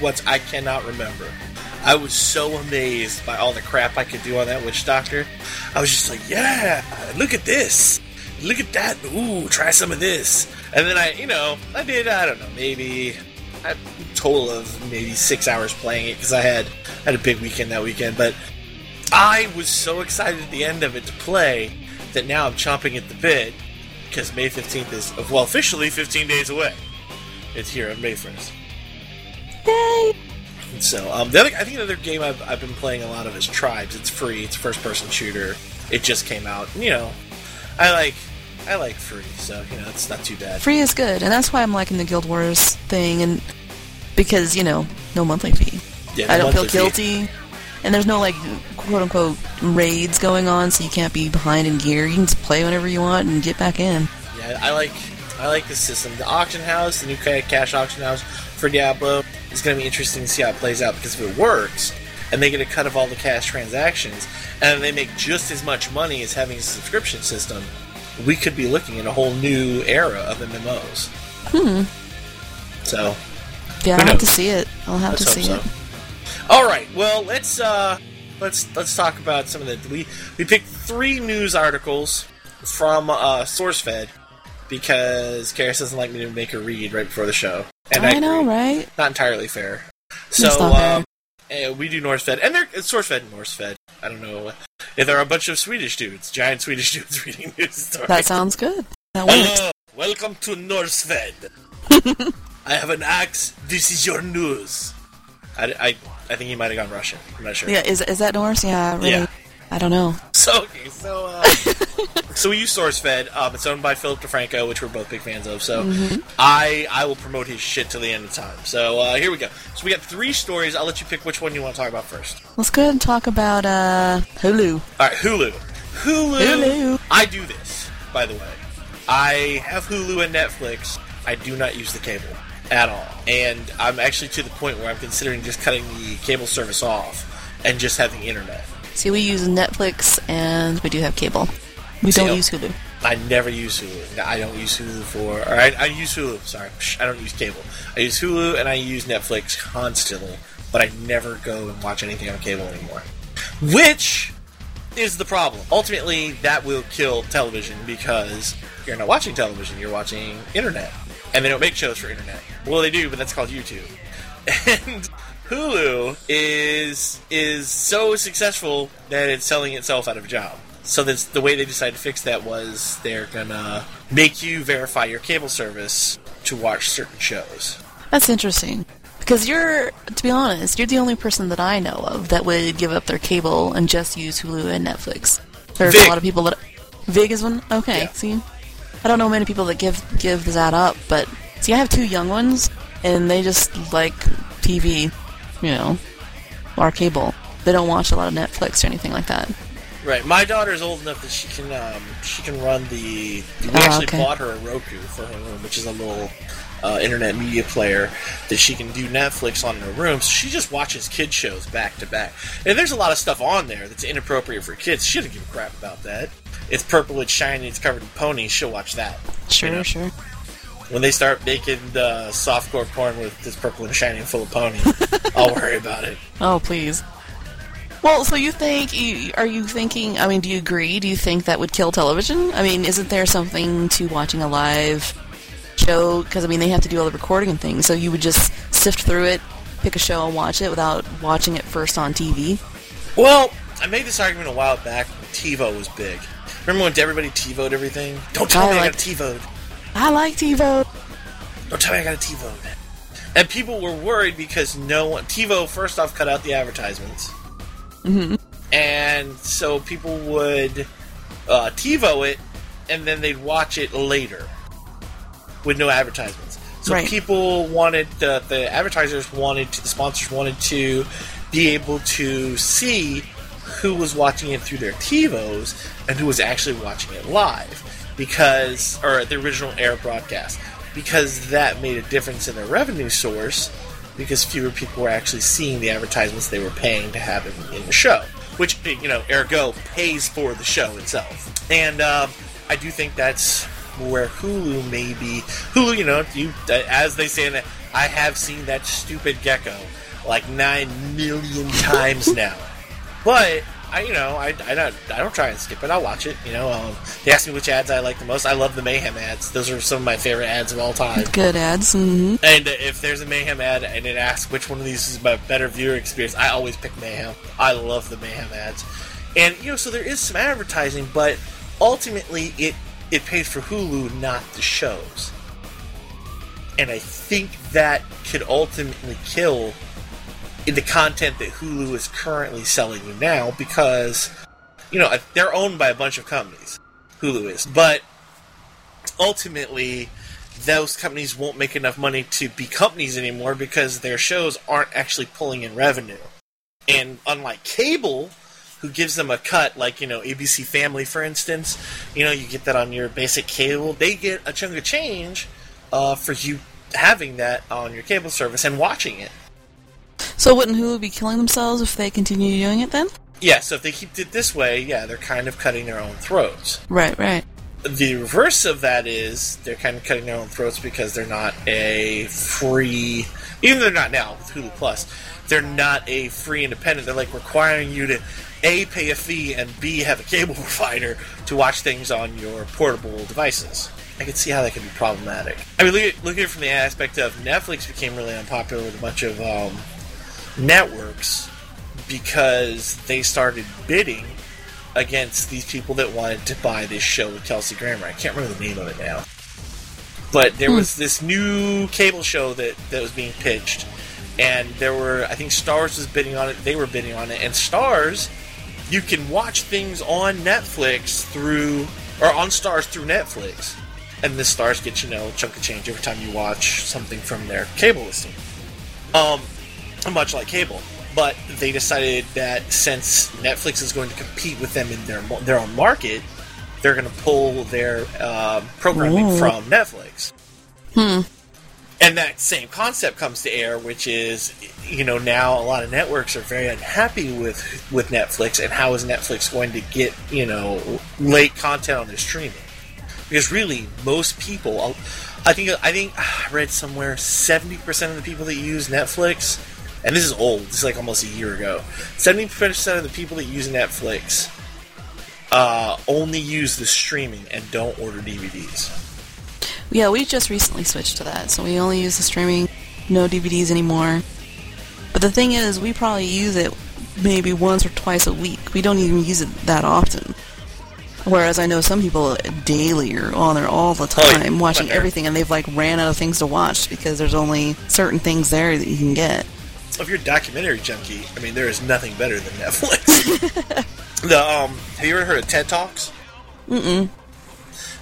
What I cannot remember. I was so amazed by all the crap I could do on that witch doctor. I was just like, yeah, look at this. Look at that. Ooh, try some of this. And then I, you know, I did, I don't know, maybe a total of maybe six hours playing it because I had, I had a big weekend that weekend. But I was so excited at the end of it to play that now I'm chomping at the bit. Because May fifteenth is, well, officially fifteen days away. It's here on May first. Yay! So, um, the other, I think another game I've, I've been playing a lot of is Tribes. It's free. It's a first-person shooter. It just came out. You know, I like I like free, so, you know, it's not too bad. Free is good, and that's why I'm liking the Guild Wars thing, and because, you know, no monthly fee. Yeah, no I don't feel guilty. Fee. And there's no, like, quote-unquote raids going on, so you can't be behind in gear. You can just play whenever you want and get back in. Yeah, I like I like this system. The auction house, the new cash auction house for Diablo, is going to be interesting to see how it plays out, because if it works, and they get a cut of all the cash transactions, and they make just as much money as having a subscription system, we could be looking at a whole new era of M M Os. Hmm. So. Yeah, I'll have to see it. I'll have Let's to see hope so. it. All right. Well, let's uh, let's let's talk about some of the we we picked three news articles from uh, SourceFed because Karis doesn't like me to make her read right before the show, and I, I know, agree. Right? Not entirely fair. So um, fair. we do NorseFed, and they're it's SourceFed and NorseFed. I don't know if there are a bunch of Swedish dudes, giant Swedish dudes reading news stories. That sounds good. That works. Hello, welcome to NorseFed. I have an axe. This is your news. I, I, I think he might have gone Russian. I'm not sure. Yeah, is is that Norse? Yeah, really. Yeah. I don't know. So okay, so uh, so we use SourceFed. Um, it's owned by Philip DeFranco, which we're both big fans of. So mm-hmm. I I will promote his shit till the end of time. So uh, here we go. So we got three stories. I'll let you pick which one you want to talk about first. Let's go ahead and talk about uh, Hulu. All right, Hulu. Hulu. Hulu. I do this, by the way. I have Hulu and Netflix. I do not use the cable. At all. And I'm actually to the point where I'm considering just cutting the cable service off and just having internet. See, we use Netflix and we do have cable. We See, don't no, use Hulu. I never use Hulu. No, I don't use Hulu for... Or I, I use Hulu, sorry. I don't use cable. I use Hulu and I use Netflix constantly, but I never go and watch anything on cable anymore. Which is the problem. Ultimately, that will kill television because you're not watching television, you're watching internet. And they don't make shows for internet. Well, they do, but that's called YouTube. And Hulu is is so successful that it's selling itself out of a job. So that's the way they decided to fix that was they're gonna make you verify your cable service to watch certain shows. That's interesting. Because you're, to be honest, you're the only person that I know of that would give up their cable and just use Hulu and Netflix. There's Vig. a lot of people that... Vig is one? Okay, yeah. See? I don't know many people that give give that up, but see, I have two young ones, and they just like T V, you know, or cable. They don't watch a lot of Netflix or anything like that. Right. My daughter's old enough that she can um, she can run the. We oh, actually okay. bought her a Roku for her room, which is a little uh, internet media player that she can do Netflix on in her room. So she just watches kid shows back to back. And there's a lot of stuff on there that's inappropriate for kids. She doesn't give a crap about that. It's purple, it's shiny, it's covered in ponies. She'll watch that. Sure, you know? Sure. When they start making uh, softcore porn with this purple and shiny and full of ponies, I'll worry about it. Oh, please. Well, so you think, are you thinking, I mean, do you agree? Do you think that would kill television? I mean, isn't there something to watching a live show? Because, I mean, they have to do all the recording and things, so you would just sift through it, pick a show and watch it without watching it first on T V? Well, I made this argument a while back when TiVo was big. Remember when everybody TiVo'd everything? Don't tell I me like- I got TiVo'd. I like TiVo. Don't tell me I got a TiVo. And people were worried because no one... TiVo, first off, cut out the advertisements. Mm-hmm. And so people would uh, TiVo it, and then they'd watch it later with no advertisements. So right. people wanted... Uh, the advertisers wanted... To, the sponsors wanted to be able to see who was watching it through their TiVos and who was actually watching it live. Because, or the original air broadcast, because that made a difference in their revenue source, because fewer people were actually seeing the advertisements they were paying to have in, in the show, which, you know, ergo pays for the show itself. And um, I do think that's where Hulu may be. Hulu, you know, you as they say in that, I have seen that stupid gecko like nine million times now, but. I, you know, I, I, don't, I don't try and skip it. I'll watch it. You know, um, they asked me which ads I like the most. I love the Mayhem ads. Those are some of my favorite ads of all time. Good ads. Mm-hmm. And uh, if there's a Mayhem ad and it asks which one of these is my better viewer experience, I always pick Mayhem. I love the Mayhem ads. And, you know, so there is some advertising, but ultimately it, it pays for Hulu, not the shows. And I think that could ultimately kill... in the content that Hulu is currently selling you now, because, you know, they're owned by a bunch of companies, Hulu is. But ultimately, those companies won't make enough money to be companies anymore because their shows aren't actually pulling in revenue. And unlike cable, who gives them a cut, like, you know, A B C Family, for instance, you know, you get that on your basic cable, they get a chunk of change uh, for you having that on your cable service and watching it. So wouldn't Hulu be killing themselves if they continue doing it then? Yeah, so if they keep it this way, yeah, they're kind of cutting their own throats. Right, right. The reverse of that is they're kind of cutting their own throats because they're not a free... Even though they're not now, with Hulu Plus, they're not a free independent. They're, like, requiring you to, A, pay a fee, and B, have a cable provider to watch things on your portable devices. I could see how that could be problematic. I mean, look at, look at it from the aspect of Netflix became really unpopular with a bunch of... Um, networks because they started bidding against these people that wanted to buy this show with Kelsey Grammer. I can't remember the name of it now. But there was this new cable show that, that was being pitched, and there were, I think Starz was bidding on it, they were bidding on it, and Starz, you can watch things on Netflix through, or on Starz through Netflix, and the Starz gets, you know, a chunk of change every time you watch something from their cable listing. Um... Much like cable, but they decided that since Netflix is going to compete with them in their their own market, they're going to pull their uh, programming Ooh. from Netflix. Hmm. And that same concept comes to air, which is, you know, now a lot of networks are very unhappy with with Netflix, and how is Netflix going to get, you know, late content on their streaming? Because really, most people, I think, I think I read somewhere, seventy percent of the people that use Netflix. And this is old. This is like almost a year ago. seventy percent of the people that use Netflix uh, only use the streaming and don't order D V Ds. Yeah, we just recently switched to that. So we only use the streaming, no D V Ds anymore. But the thing is, we probably use it maybe once or twice a week. We don't even use it that often. Whereas I know some people daily are on there all the time, oh, yeah. watching right everything, and they've like ran out of things to watch because there's only certain things there that you can get. If you're a documentary junkie, I mean, there is nothing better than Netflix. the um, have you ever heard of TED Talks? Mm-mm.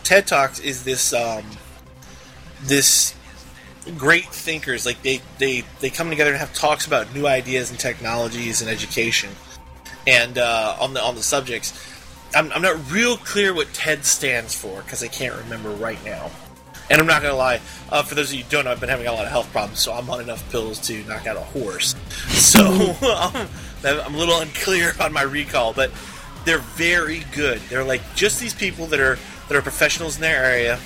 TED Talks is this um, this great thinkers, like they, they, they come together and have talks about new ideas and technologies and education, and uh, on the on the subjects. I'm, I'm not real clear what TED stands for because I can't remember right now. And I'm not going to lie, uh, for those of you who don't know, I've been having a lot of health problems, so I'm on enough pills to knock out a horse. So um, I'm a little unclear on my recall, but they're very good. They're like just these people that are that are professionals in their area,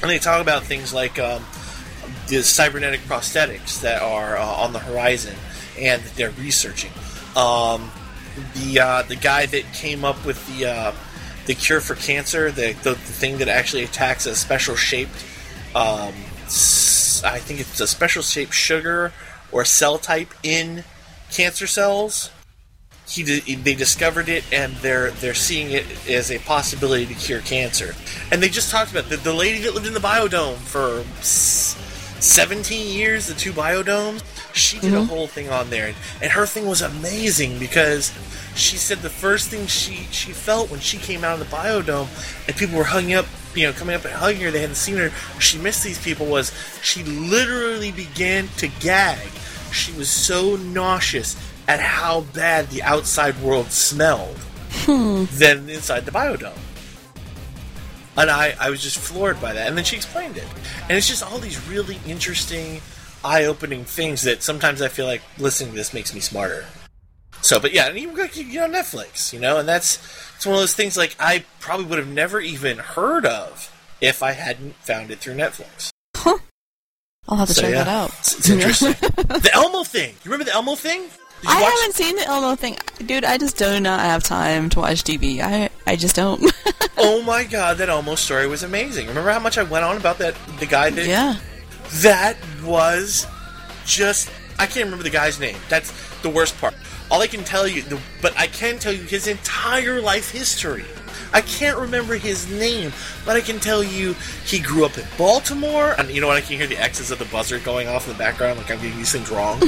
and they talk about things like um, the cybernetic prosthetics that are uh, on the horizon and that they're researching. Um, the uh, the guy that came up with the... Uh, The cure for cancer, the, the the thing that actually attacks a special shaped, um, I think it's a special shaped sugar or cell type in cancer cells. He they discovered it, and they're they're seeing it as a possibility to cure cancer. And they just talked about the, the lady that lived in the biodome for seventeen years, the two biodomes. She did mm-hmm. a whole thing on there, and, and her thing was amazing because she said the first thing she, she felt when she came out of the biodome and people were hugging up, you know, coming up and hugging her, they hadn't seen her, she missed these people, was she literally began to gag. She was so nauseous at how bad the outside world smelled hmm. than inside the biodome. And I, I was just floored by that. And then she explained it. And it's just all these really interesting, eye-opening things that sometimes I feel like listening to this makes me smarter. So, but yeah, and even like, you know, Netflix, you know, and that's it's one of those things like I probably would have never even heard of if I hadn't found it through Netflix. Huh. I'll have to so, check yeah, that out. It's, it's interesting. The Elmo thing. You remember the Elmo thing? I watch- haven't seen the Elmo thing. Dude, I just do not have time to watch T V. I I just don't. Oh my god, that Elmo story was amazing. Remember how much I went on about that the guy that Yeah. That was just I can't remember the guy's name. That's the worst part. All I can tell you, but I can tell you his entire life history. I can't remember his name, but I can tell you he grew up in Baltimore. And you know what? I can hear the X's of the buzzer going off in the background, like I'm getting these things wrong.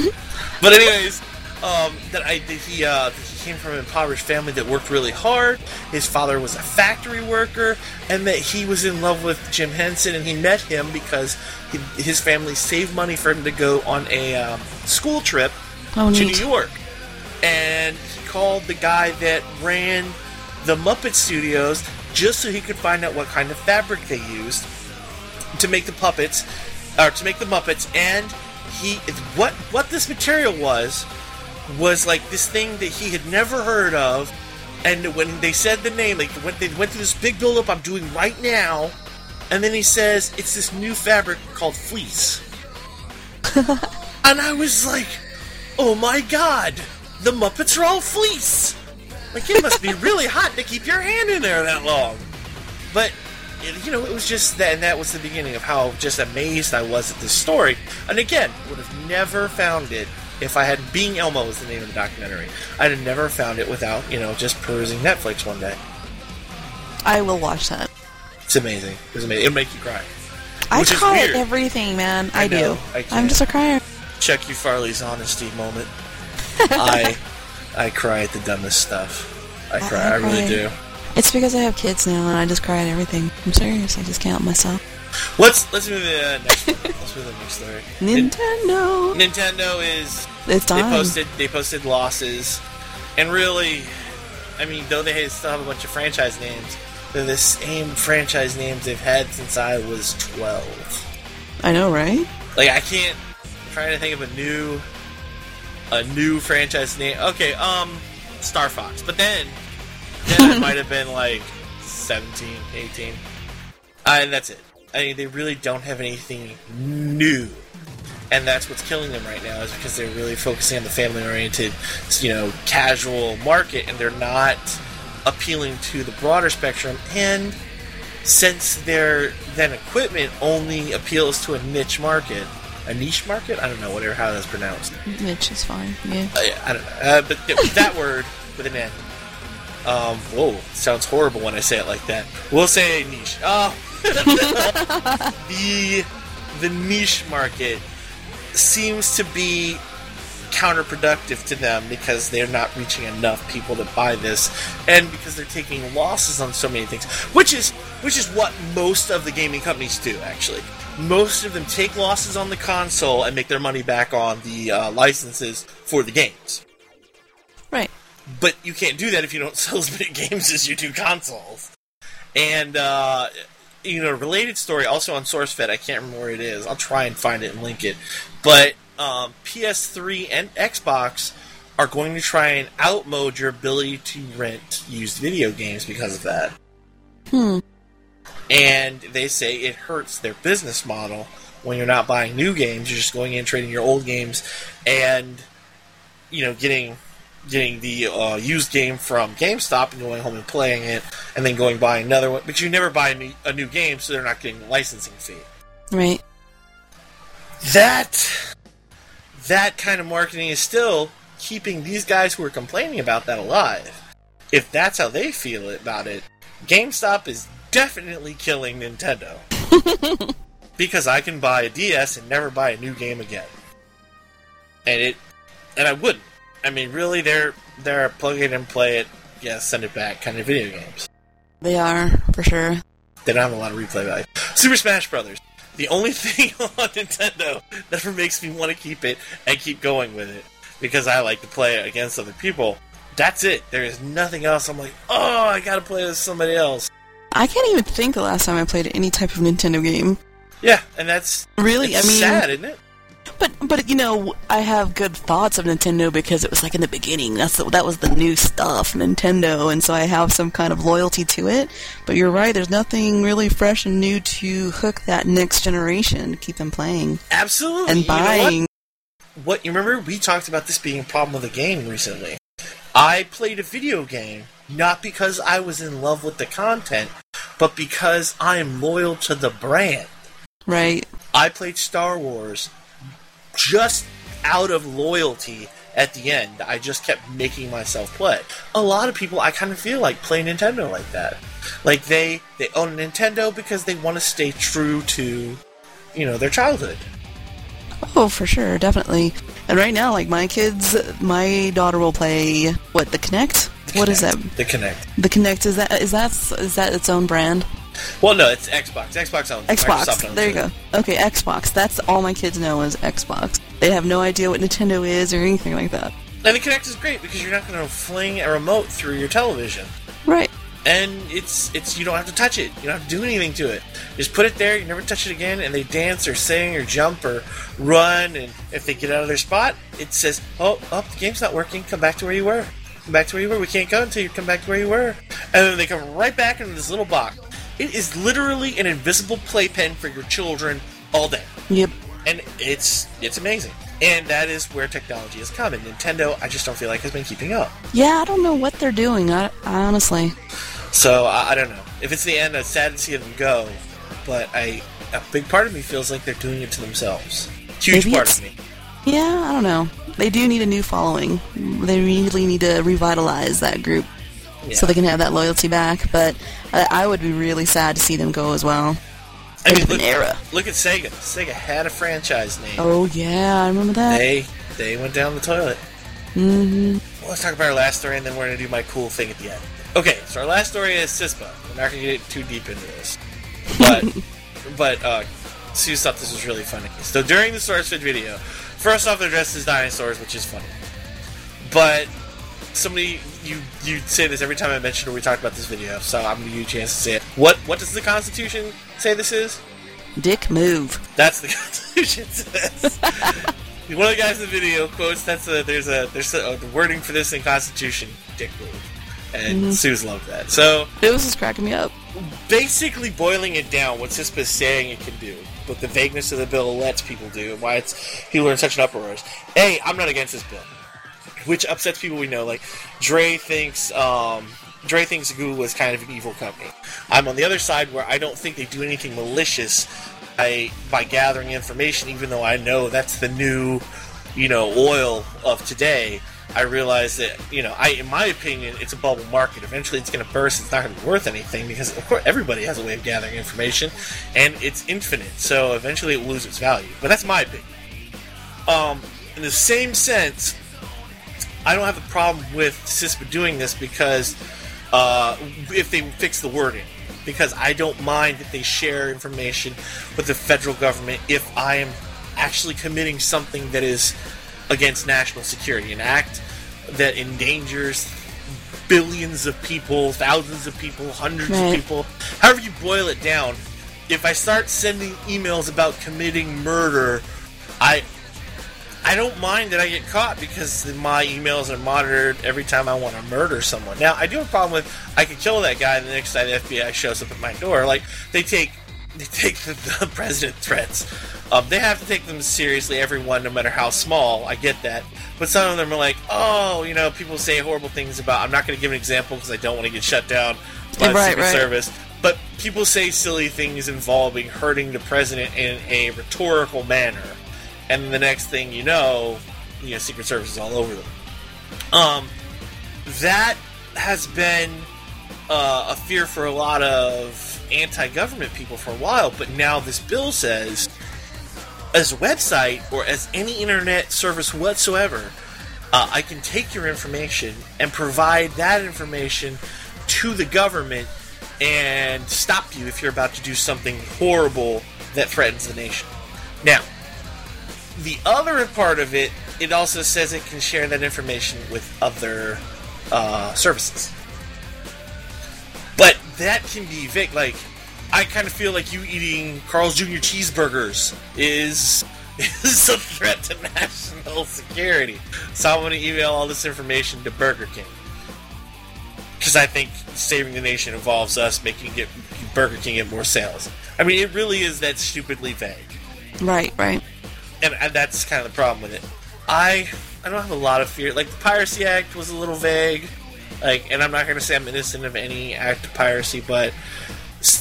But anyways, um, that I that he uh, that he came from an impoverished family that worked really hard. His father was a factory worker, and that he was in love with Jim Henson, and he met him because he, his family saved money for him to go on a um, school trip oh, to neat. New York. And he called the guy that ran the Muppet Studios just so he could find out what kind of fabric they used to make the puppets, or to make the Muppets. And he, what what this material was, was like this thing that he had never heard of. And when they said the name, like when they went through this big build-up I'm doing right now, and then he says it's this new fabric called fleece. And I was like, oh my god. The Muppets are all fleece! Like, it must be really hot to keep your hand in there that long. But, you know, it was just that, and that was the beginning of how just amazed I was at this story. And again, would have never found it if I had, Being Elmo is the name of the documentary. I'd have never found it without, you know, just perusing Netflix one day. I will watch that. It's amazing. It was amazing. It'll make you cry. I cry at everything, man. I, I do. I I'm just a crier. Chuck U. Farley's honesty moment. I I cry at the dumbest stuff. I cry. I, I, I really cry. do. It's because I have kids now, and I just cry at everything. I'm serious. I just can't help myself. Let's let's move to the uh, next. Let's move to the next story. Nintendo. It, Nintendo is. It's time. They posted. They posted losses, and really, I mean, though they still have a bunch of franchise names, they're the same franchise names they've had since I was twelve. I know, right? Like I can't. I'm trying to think of a new. A new franchise name. Okay, um, Star Fox. But then, then I might have been like seventeen, eighteen. Uh, and that's it. I mean, they really don't have anything new. And that's what's killing them right now is because they're really focusing on the family-oriented, you know, casual market. And they're not appealing to the broader spectrum. And since their then equipment only appeals to a niche market... A niche market? I don't know whatever how that's pronounced. Niche is fine, yeah. Uh, yeah I don't know. Uh, but th- that word with an N. Um, whoa, sounds horrible when I say it like that. We'll say niche. Oh! the, the niche market seems to be counterproductive to them because they're not reaching enough people to buy this, and because they're taking losses on so many things, which is which is what most of the gaming companies do, actually. Most of them take losses on the console and make their money back on the uh, licenses for the games. Right. But you can't do that if you don't sell as many games as you do consoles. And uh, you know, related story also on SourceFed. I can't remember where it is. I'll try and find it and link it. But um, P S three and Xbox are going to try and outmode your ability to rent used video games because of that. Hmm. And they say it hurts their business model when you're not buying new games. You're just going in and trading your old games and, you know, getting getting the uh, used game from GameStop and going home and playing it and then going buy another one. But you never buy a new, a new game, so they're not getting a licensing fee. Right. That, that kind of marketing is still keeping these guys who are complaining about that alive. If that's how they feel about it, GameStop is definitely killing Nintendo. Because I can buy a D S and never buy a new game again. And it, and I wouldn't. I mean, really, they're they're plug it and play it, yeah, send it back kind of video games. They are, for sure. They don't have a lot of replay value. Super Smash Brothers. The only thing on Nintendo that ever makes me want to keep it and keep going with it. Because I like to play it against other people. That's it. There is nothing else. I'm like, oh, I gotta play with somebody else. I can't even think the last time I played any type of Nintendo game. Yeah, and that's really, I mean, sad, isn't it? But but you know, I have good thoughts of Nintendo because it was like in the beginning. That's the, that was the new stuff, Nintendo, and so I have some kind of loyalty to it. But you're right, there's nothing really fresh and new to hook that next generation to keep them playing, absolutely, and buying. You know what? what you remember? We talked about this being a problem with the game recently. I played a video game not because I was in love with the content, but because I am loyal to the brand. Right. I played Star Wars just out of loyalty at the end. I just kept making myself play. A lot of people, I kind of feel like, play Nintendo like that. Like, they, they own Nintendo because they want to stay true to, you know, their childhood. Oh, for sure, definitely. And right now, like, my kids, my daughter will play, what, the Kinect? The what Kinect. Is that? The Kinect. The Kinect, is that, is that, is that its own brand? Well, no, it's Xbox. Xbox owns Xbox. Microsoft owns there you it. Go. Okay, Xbox. That's all my kids know is Xbox. They have no idea what Nintendo is or anything like that. And the Kinect is great because you're not going to fling a remote through your television. Right. And it's it's you don't have to touch it. You don't have to do anything to it. Just put it there, you never touch it again, and they dance or sing or jump or run, and if they get out of their spot, it says, oh, oh, the game's not working, come back to where you were. Come back to where you were. We can't go until you come back to where you were. And then they come right back into this little box. It is literally an invisible playpen for your children all day. Yep. And it's it's amazing. And that is where technology has come. And Nintendo, I just don't feel like, has been keeping up. Yeah, I don't know what they're doing, I, I honestly. So, I, I don't know. If it's the end, it's sad to see them go. But I, a big part of me feels like they're doing it to themselves. Huge Maybe part of me. Yeah, I don't know. They do need a new following. They really need to revitalize that group. Yeah. So they can have that loyalty back, but uh, I would be really sad to see them go as well. I mean, look, era. Look at Sega. Sega had a franchise name. Oh yeah, I remember that. They they went down the toilet. Mm-hmm. Well, let's talk about our last story, and then we're gonna do my cool thing at the end. Okay, so our last story is CISPA. We're not gonna get too deep into this, but but uh, Sue thought this was really funny. So during the SourceFed video, first off, they're dressed as dinosaurs, which is funny, but. Somebody, you you say this every time I mention or we talk about this video, so I'm going to give you a chance to say it. What what does the Constitution say this is? Dick move. That's the Constitution says. One of the guys in the video quotes, "That's a there's a there's a, the wording for this in Constitution, dick move," and mm-hmm. Sue's loved that. So it was just cracking me up. Basically, boiling it down, what CISPA is saying it can do, what the vagueness of the bill lets people do, and why it's people are in such an uproar. Hey, I'm not against this bill. Which upsets people we know. Like, Dre thinks um, Dre thinks Google is kind of an evil company. I'm on the other side where I don't think they do anything malicious by, by gathering information, even though I know that's the new, you know, oil of today. I realize that, you know, I, in my opinion, it's a bubble market. Eventually it's going to burst. It's not going to be worth anything because, of course, everybody has a way of gathering information, and it's infinite. So eventually it will lose its value. But that's my opinion. Um, in the same sense... I don't have a problem with CISPA doing this because uh, if they fix the wording, because I don't mind that they share information with the federal government if I am actually committing something that is against national security, an act that endangers billions of people, thousands of people, hundreds right. of people. However you boil it down, if I start sending emails about committing murder, I I don't mind that I get caught because my emails are monitored every time I want to murder someone. Now, I do have a problem with I could kill that guy the next time the F B I shows up at my door. Like, they take they take the, the president threats. Um, they have to take them seriously, everyone, no matter how small. I get that. But some of them are like, oh, you know, people say horrible things about... I'm not going to give an example because I don't want to get shut down by the right, Secret right. Service. But people say silly things involving hurting the president in a rhetorical manner. And the next thing you know, you know, Secret Service is all over them. Um, that has been uh, a fear for a lot of anti-government people for a while. But now this bill says... as a website or as any internet service whatsoever, uh, I can take your information and provide that information to the government and stop you if you're about to do something horrible that threatens the nation. Now, the other part of it, it also says it can share that information with other uh, services. But that can be big, like... I kind of feel like you eating Carl's Junior cheeseburgers is is a threat to national security. So I'm going to email all this information to Burger King. Because I think saving the nation involves us making it, Burger King get more sales. I mean, it really is that stupidly vague. Right, right. And, and that's kind of the problem with it. I I don't have a lot of fear. Like, the Piracy Act was a little vague. Like, and I'm not going to say I'm innocent of any act of piracy, but...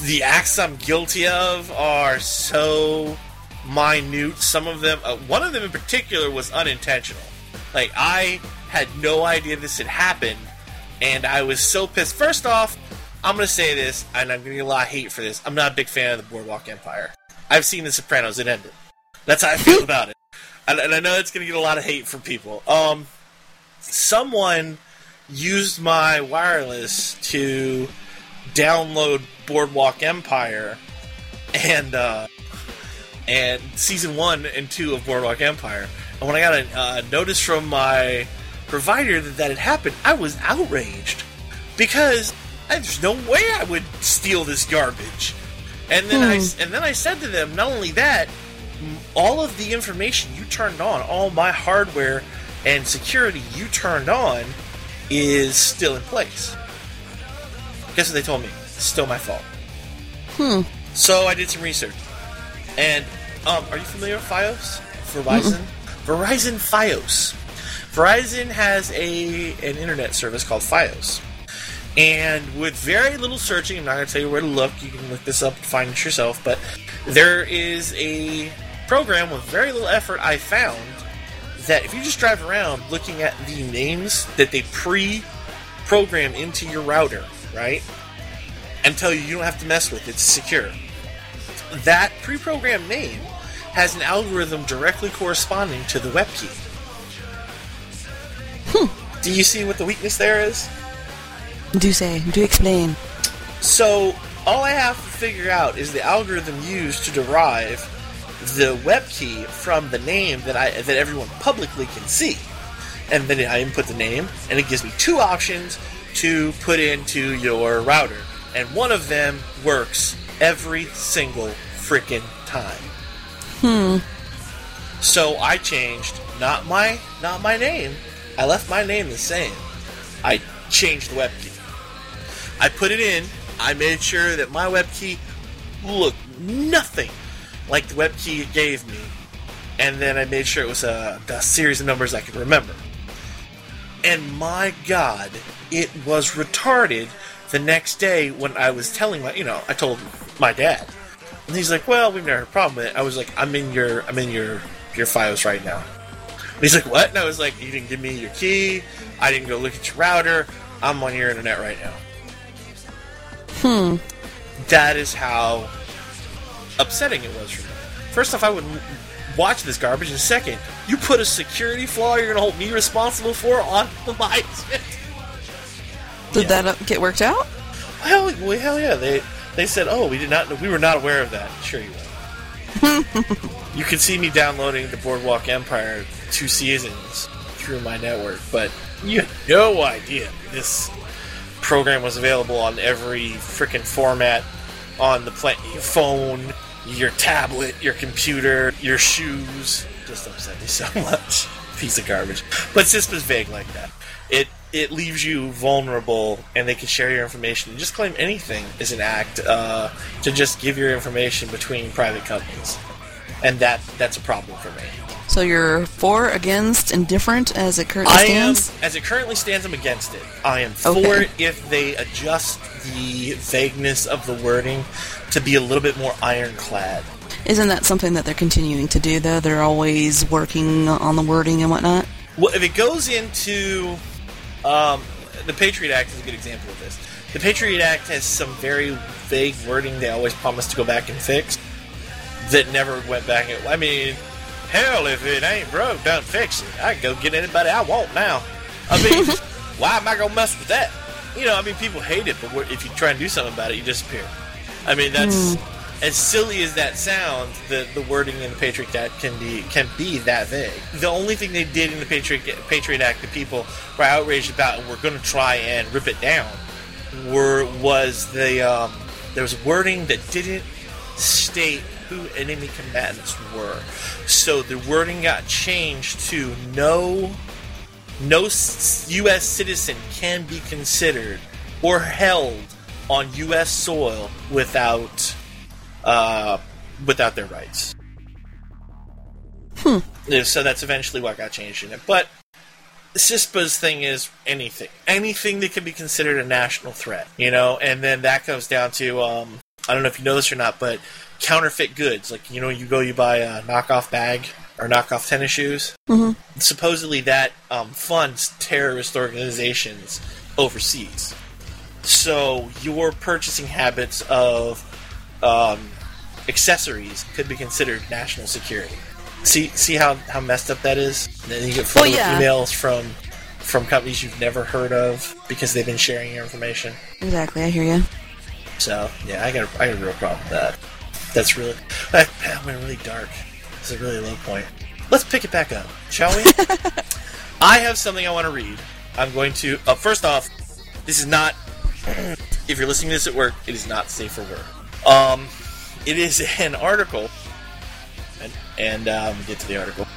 the acts I'm guilty of are so minute. Some of them, uh, one of them in particular, was unintentional. Like, I had no idea this had happened, and I was so pissed. First off, I'm going to say this, and I'm going to get a lot of hate for this. I'm not a big fan of the Boardwalk Empire. I've seen The Sopranos. It ended. That's how I feel about it. And, and I know it's going to get a lot of hate from people. Um, someone used my wireless to download Boardwalk Empire and uh, and season one and two of Boardwalk Empire. And when I got a uh, notice from my provider that that had happened, I was outraged because I, there's no way I would steal this garbage. And then hmm. I and then I said to them, not only that, all of the information you turned on, all my hardware and security you turned on, is still in place. Guess what they told me? It's still my fault. Hmm. So I did some research. And um, are you familiar with Fios? Verizon? Mm-mm. Verizon Fios. Verizon has a an internet service called Fios. And with very little searching, I'm not going to tell you where to look. You can look this up and find it yourself. But there is a program with very little effort I found that if you just drive around looking at the names that they pre-program into your router, right? And tell you you don't have to mess with it. It's secure. That pre-programmed name has an algorithm directly corresponding to the web key. Hmm. Do you see what the weakness there is? Do say. Do explain. So, all I have to figure out is the algorithm used to derive the web key from the name that I that everyone publicly can see. And then I input the name, and it gives me two options to put into your router, and one of them works every single freaking time. Hmm. So I changed not my not my name. I left my name the same. I changed the web key. I put it in. I made sure that my web key looked nothing like the web key it gave me, and then I made sure it was a, a series of numbers I could remember. And my God, it was retarded the next day when I was telling my, you know, I told my dad. And he's like, well, we've never had a problem with it. I was like, I'm in your, I'm in your, your Fios right now. And he's like, what? And I was like, you didn't give me your key. I didn't go look at your router. I'm on your internet right now. Hmm. That is how upsetting it was for me. First off, I wouldn't watch this garbage. And second, you put a security flaw you're going to hold me responsible for on my internet. Did yeah. that get worked out? Hell, well, hell yeah. They they said, oh, we did not. We were not aware of that. Sure you were. You can see me downloading the Boardwalk Empire two seasons through my network, but you had no idea this program was available on every freaking format on the pla- your phone, your tablet, your computer, your shoes. Just upset me so much. Piece of garbage. But CISPA's vague like that. It it leaves you vulnerable, and they can share your information. You just claim anything is an act uh, to just give your information between private companies. And that that's a problem for me. So you're for, against, indifferent as it currently I stands? Am, as it currently stands, I'm against it. I am okay. for it if they adjust the vagueness of the wording to be a little bit more ironclad. Isn't that something that they're continuing to do, though? They're always working on the wording and whatnot? Well, if it goes into... Um, the Patriot Act is a good example of this. The Patriot Act has some very vague wording they always promise to go back and fix that never went back. I mean... Hell, if it ain't broke, don't fix it. I can go get anybody I want now. I mean, why am I going to mess with that? You know, I mean, people hate it, but if you try and do something about it, you disappear. I mean, that's... Mm. As silly as that sounds, the, the wording in the Patriot Act can be can be that vague. The only thing they did in the Patriot, Patriot Act that people were outraged about and were going to try and rip it down were was the... Um, there was wording that didn't state... who enemy combatants were. So the wording got changed to no no U S citizen can be considered or held on U S soil without uh, without their rights. Hmm. So that's eventually what got changed in it. But CISPA's thing is anything. Anything that can be considered a national threat. You know, and then that comes down to um, I don't know if you know this or not, but counterfeit goods, like, you know, you go, you buy a knockoff bag or knockoff tennis shoes. Mm-hmm. Supposedly that um, funds terrorist organizations overseas. So your purchasing habits of um, accessories could be considered national security. See, see how, how messed up that is? And then you get full oh, yeah. of emails from from companies you've never heard of because they've been sharing your information. Exactly, I hear you. So yeah, I got a, I got a real problem with that. That's really... That went really dark. It's a really low point. Let's pick it back up, shall we? I have something I want to read. I'm going to... Uh, first off, this is not... If you're listening to this at work, it is not safe for work. Um, it is an article. And, and um, get to the article.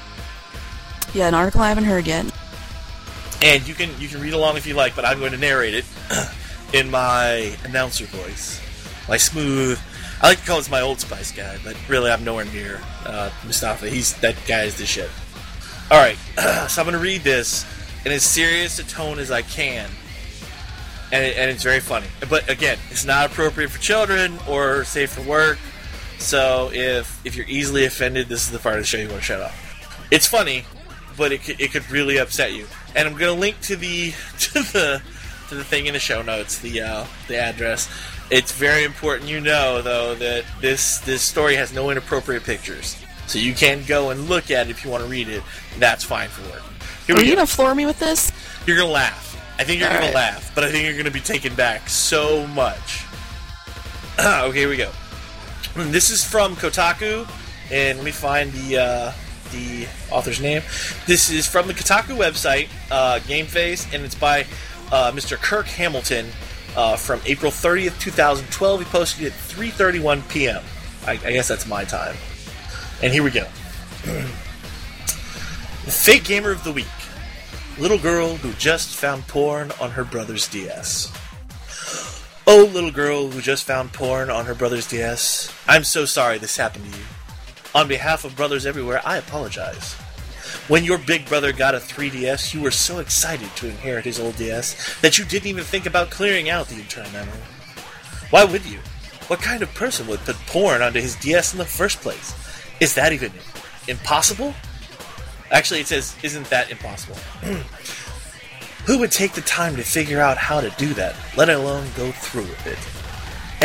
Yeah, an article I haven't heard yet. And you can you can read along if you like, but I'm going to narrate it in my announcer voice. My smooth... I like to call this my Old Spice guy, but really I'm nowhere near uh, Mustafa. He's that guy is the shit. All right, so I'm going to read this in as serious a tone as I can, and, it, and it's very funny. But again, it's not appropriate for children or safe for work. So if if you're easily offended, this is the part of the show you want to shut up. It's funny, but it it could really upset you. And I'm going to link to the to the to the thing in the show notes, the uh, the address. It's very important you know, though, that this this story has no inappropriate pictures. So you can go and look at it if you want to read it. That's fine for work. Here Are you going to floor me with this? You're going to laugh. I think you're going right. to laugh, but I think you're going to be taken back so much. Okay, here we go. This is from Kotaku, and let me find the uh, the author's name. This is from the Kotaku website, uh, GameFace, and it's by uh, Mister Kirk Hamilton. Uh, from April thirtieth, twenty twelve, he posted at three thirty-one p.m. I, I guess that's my time. And here we go. Fake Gamer of the Week. Little girl who just found porn on her brother's D S. Oh, little girl who just found porn on her brother's D S. I'm so sorry this happened to you. On behalf of brothers everywhere, I apologize. When your big brother got a three D S, you were so excited to inherit his old D S that you didn't even think about clearing out the internal memory. Why would you? What kind of person would put porn onto his D S in the first place? Is that even impossible? Actually, it says, isn't that impossible? Who would take the time to figure out how to do that, let alone go through with it?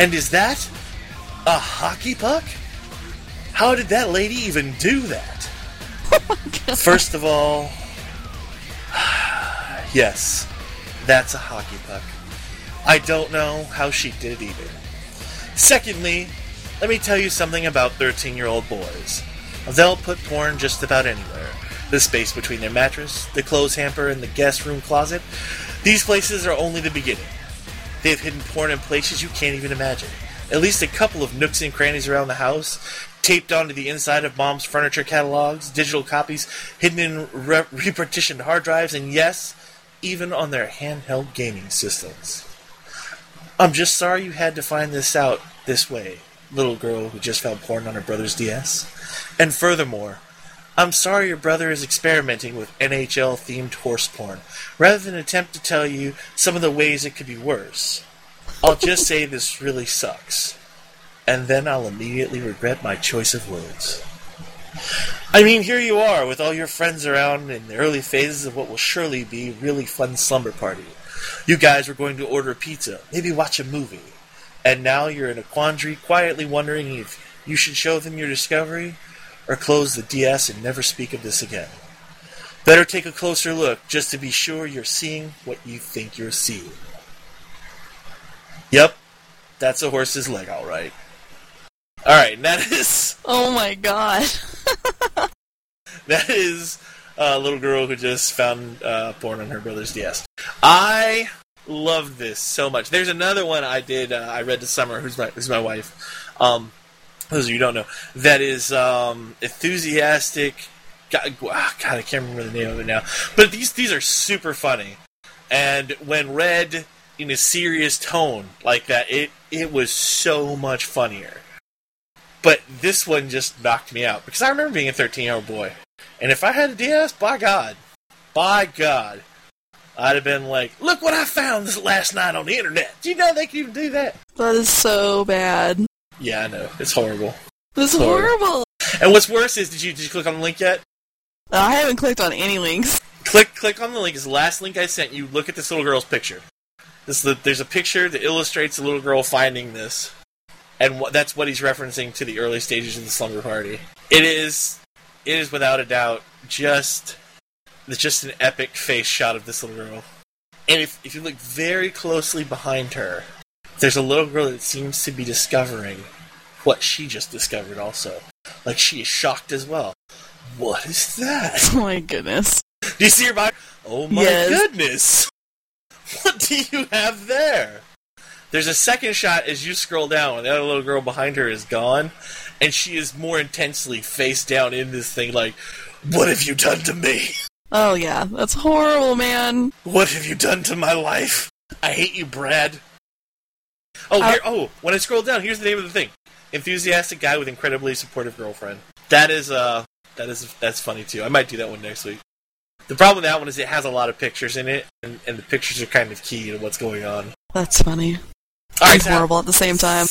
And is that a hockey puck? How did that lady even do that? First of all, yes, that's a hockey puck. I don't know how she did it either. Secondly, let me tell you something about thirteen-year-old boys. They'll put porn just about anywhere. The space between their mattress, the clothes hamper, and the guest room closet. These places are only the beginning. They've hidden porn in places you can't even imagine. at least a couple of nooks and crannies around the house, taped onto the inside of Mom's furniture catalogs, digital copies hidden in re- repartitioned hard drives, and yes, even on their handheld gaming systems. I'm just sorry you had to find this out this way, little girl who just found porn on her brother's D S. And furthermore, I'm sorry your brother is experimenting with N H L-themed horse porn, rather than attempt to tell you some of the ways it could be worse. I'll just say this really sucks. And then I'll immediately regret my choice of words. I mean, here you are, with all your friends around in the early phases of what will surely be a really fun slumber party. You guys were going to order pizza, maybe watch a movie. And now you're in a quandary, quietly wondering if you should show them your discovery, or close the D S and never speak of this again. Better take a closer look, just to be sure you're seeing what you think you're seeing. Yep, that's a horse's leg, all right. All right, and that is... Oh my god. That is a little girl who just found uh, porn on her brother's D S. I love this so much. There's another one I did, uh, I read this summer, who's my, who's my wife, um... those of you who don't know, that is um, enthusiastic. God, God, I can't remember the name of it now. But these these are super funny, and when read in a serious tone like that, it it was so much funnier. But this one just knocked me out because I remember being a thirteen-year-old boy, and if I had a D S, by God, by God, I'd have been like, "Look what I found this last night on the internet." Do you know they can even do that? That is so bad. Yeah, I know. It's horrible. This is horrible. horrible. And what's worse is, did you did you click on the link yet? Uh, I haven't clicked on any links. Click click on the link. It's the last link I sent you. Look at this little girl's picture. This the, there's a picture that illustrates the little girl finding this, and wh- that's what he's referencing to the early stages of the slumber party. It is it is without a doubt just it's just an epic face shot of this little girl. And if if you look very closely behind her, there's a little girl that seems to be discovering what she just discovered also. Like, she is shocked as well. What is that? Oh my goodness. Do you see her body? Oh my yes. goodness! What do you have there? There's a second shot as you scroll down when the other little girl behind her is gone, and she is more intensely face down in this thing like, what have you done to me? Oh yeah, that's horrible, man. What have you done to my life? I hate you, Brad. Oh, here, oh! When I scroll down, here's the name of the thing: enthusiastic guy with incredibly supportive girlfriend. That is, uh, that is, that's funny too. I might do that one next week. The problem with that one is it has a lot of pictures in it, and, and the pictures are kind of key to what's going on. That's funny. All right, and horrible now. At the same time.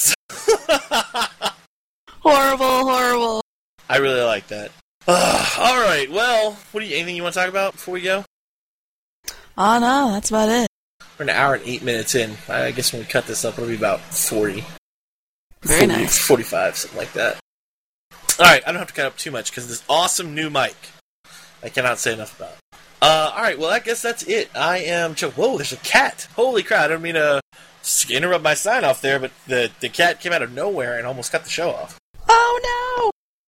Horrible, horrible. I really like that. Uh, all right, well, what do you? Anything you want to talk about before we go? Oh no, that's about it. We're an hour and eight minutes in. I guess when we cut this up, it'll be about forty. Very forty, nice. forty-five, something like that. All right, I don't have to cut up too much because this awesome new mic. I cannot say enough about it. Uh, all right, well, I guess that's it. I am Chuck. Whoa, there's a cat. Holy crap. I don't mean to interrupt my sign off there, but the, the cat came out of nowhere and almost cut the show off. Oh,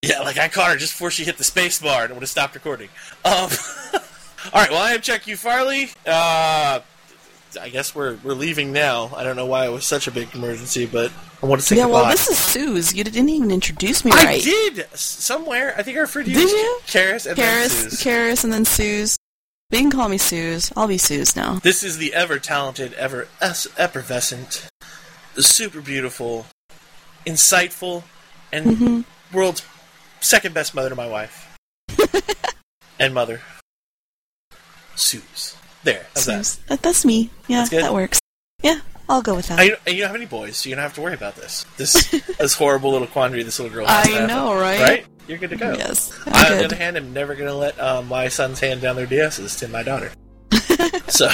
no. Yeah, like I caught her just before she hit the space bar and it would have stopped recording. Um, all right, well, I am Chuck U. Farley. Uh... I guess we're we're leaving now. I don't know why it was such a big emergency, but I want to say yeah, goodbye. Yeah, well, this is Suze. You didn't even introduce me I right. I did! Somewhere. I think I referred to you. Did you? Karis and Karis, then Suze. Karis and then Suze. They can call me Suze. I'll be Suze now. This is the ever-talented, ever-effervescent, super beautiful, insightful, and mm-hmm. world's second-best mother to my wife. And mother. Suze. There, how's that? that? That's me. Yeah, that's that works. Yeah, I'll go with that. And you don't have any boys, so you don't have to worry about this. This this horrible little quandary this little girl has I to know, happen. Right? Right? You're good to go. Yes, I'm I, good. On the other hand, I'm never going to let uh, my sons hand down their D S's to my daughter. So,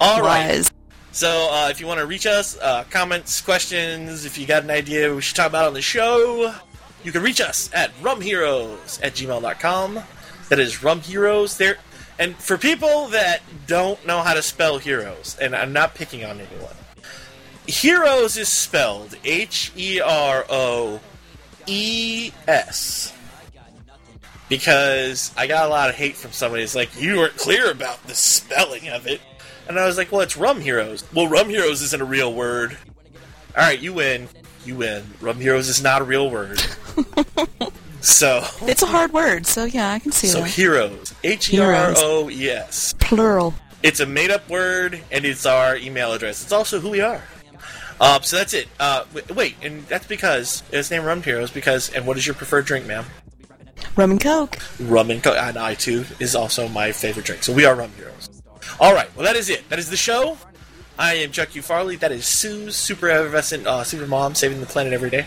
all Wise. Right. So, uh, if you want to reach us, uh, comments, questions, if you got an idea we should talk about on the show, you can reach us at rumheroes at gmail dot com. That is rumheroes. There. And for people that don't know how to spell heroes, and I'm not picking on anyone, heroes is spelled H E R O E S. Because I got a lot of hate from somebody that's like, you weren't clear about the spelling of it. And I was like, well, it's Rum Heroes. Well, Rum Heroes isn't a real word. all right, you win. You win. Rum Heroes is not a real word. So it's a hard word, so yeah, I can see so that. So heroes. H E R O E S. Plural. It's a made-up word, and it's our email address. It's also who we are. Uh, so that's it. Uh, wait, and that's because it's named Rum Heroes because, and what is your preferred drink, ma'am? Rum and Coke. Rum and Coke, and I, too, is also my favorite drink. So we are Rum Heroes. All right, well, that is it. That is the show. I am Chuck U. Farley. That is Sue's super effervescent uh, super mom saving the planet every day.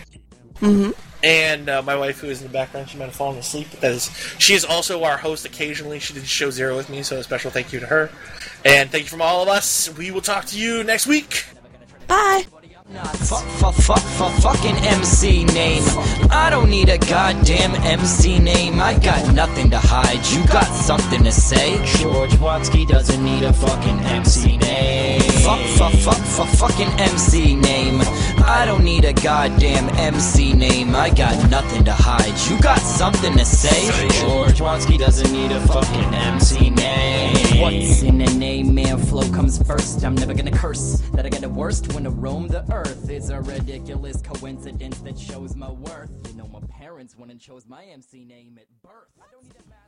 Mm-hmm. And uh, my wife, who is in the background, she might have fallen asleep. But that is, she is also our host occasionally. She did Show Zero with me, so a special thank you to her. And thank you from all of us. We will talk to you next week. Bye. Fuck, fuck, fuck, fuck, fucking M C name. I don't need a goddamn M C name. I got nothing to hide. You got something to say. George Watsky doesn't need a fucking M C name. Fuck, fuck, fuck, fuck, fucking M C name. I don't need a goddamn M C name. I got nothing to hide. You got something to say. George Watsky doesn't need a fucking M C name. What's in a name, man? Flow comes first. I'm never gonna curse that I get the worst when I roam the earth. Earth is a ridiculous coincidence that shows my worth. You know my parents went and chose my M C name at birth. I don't need a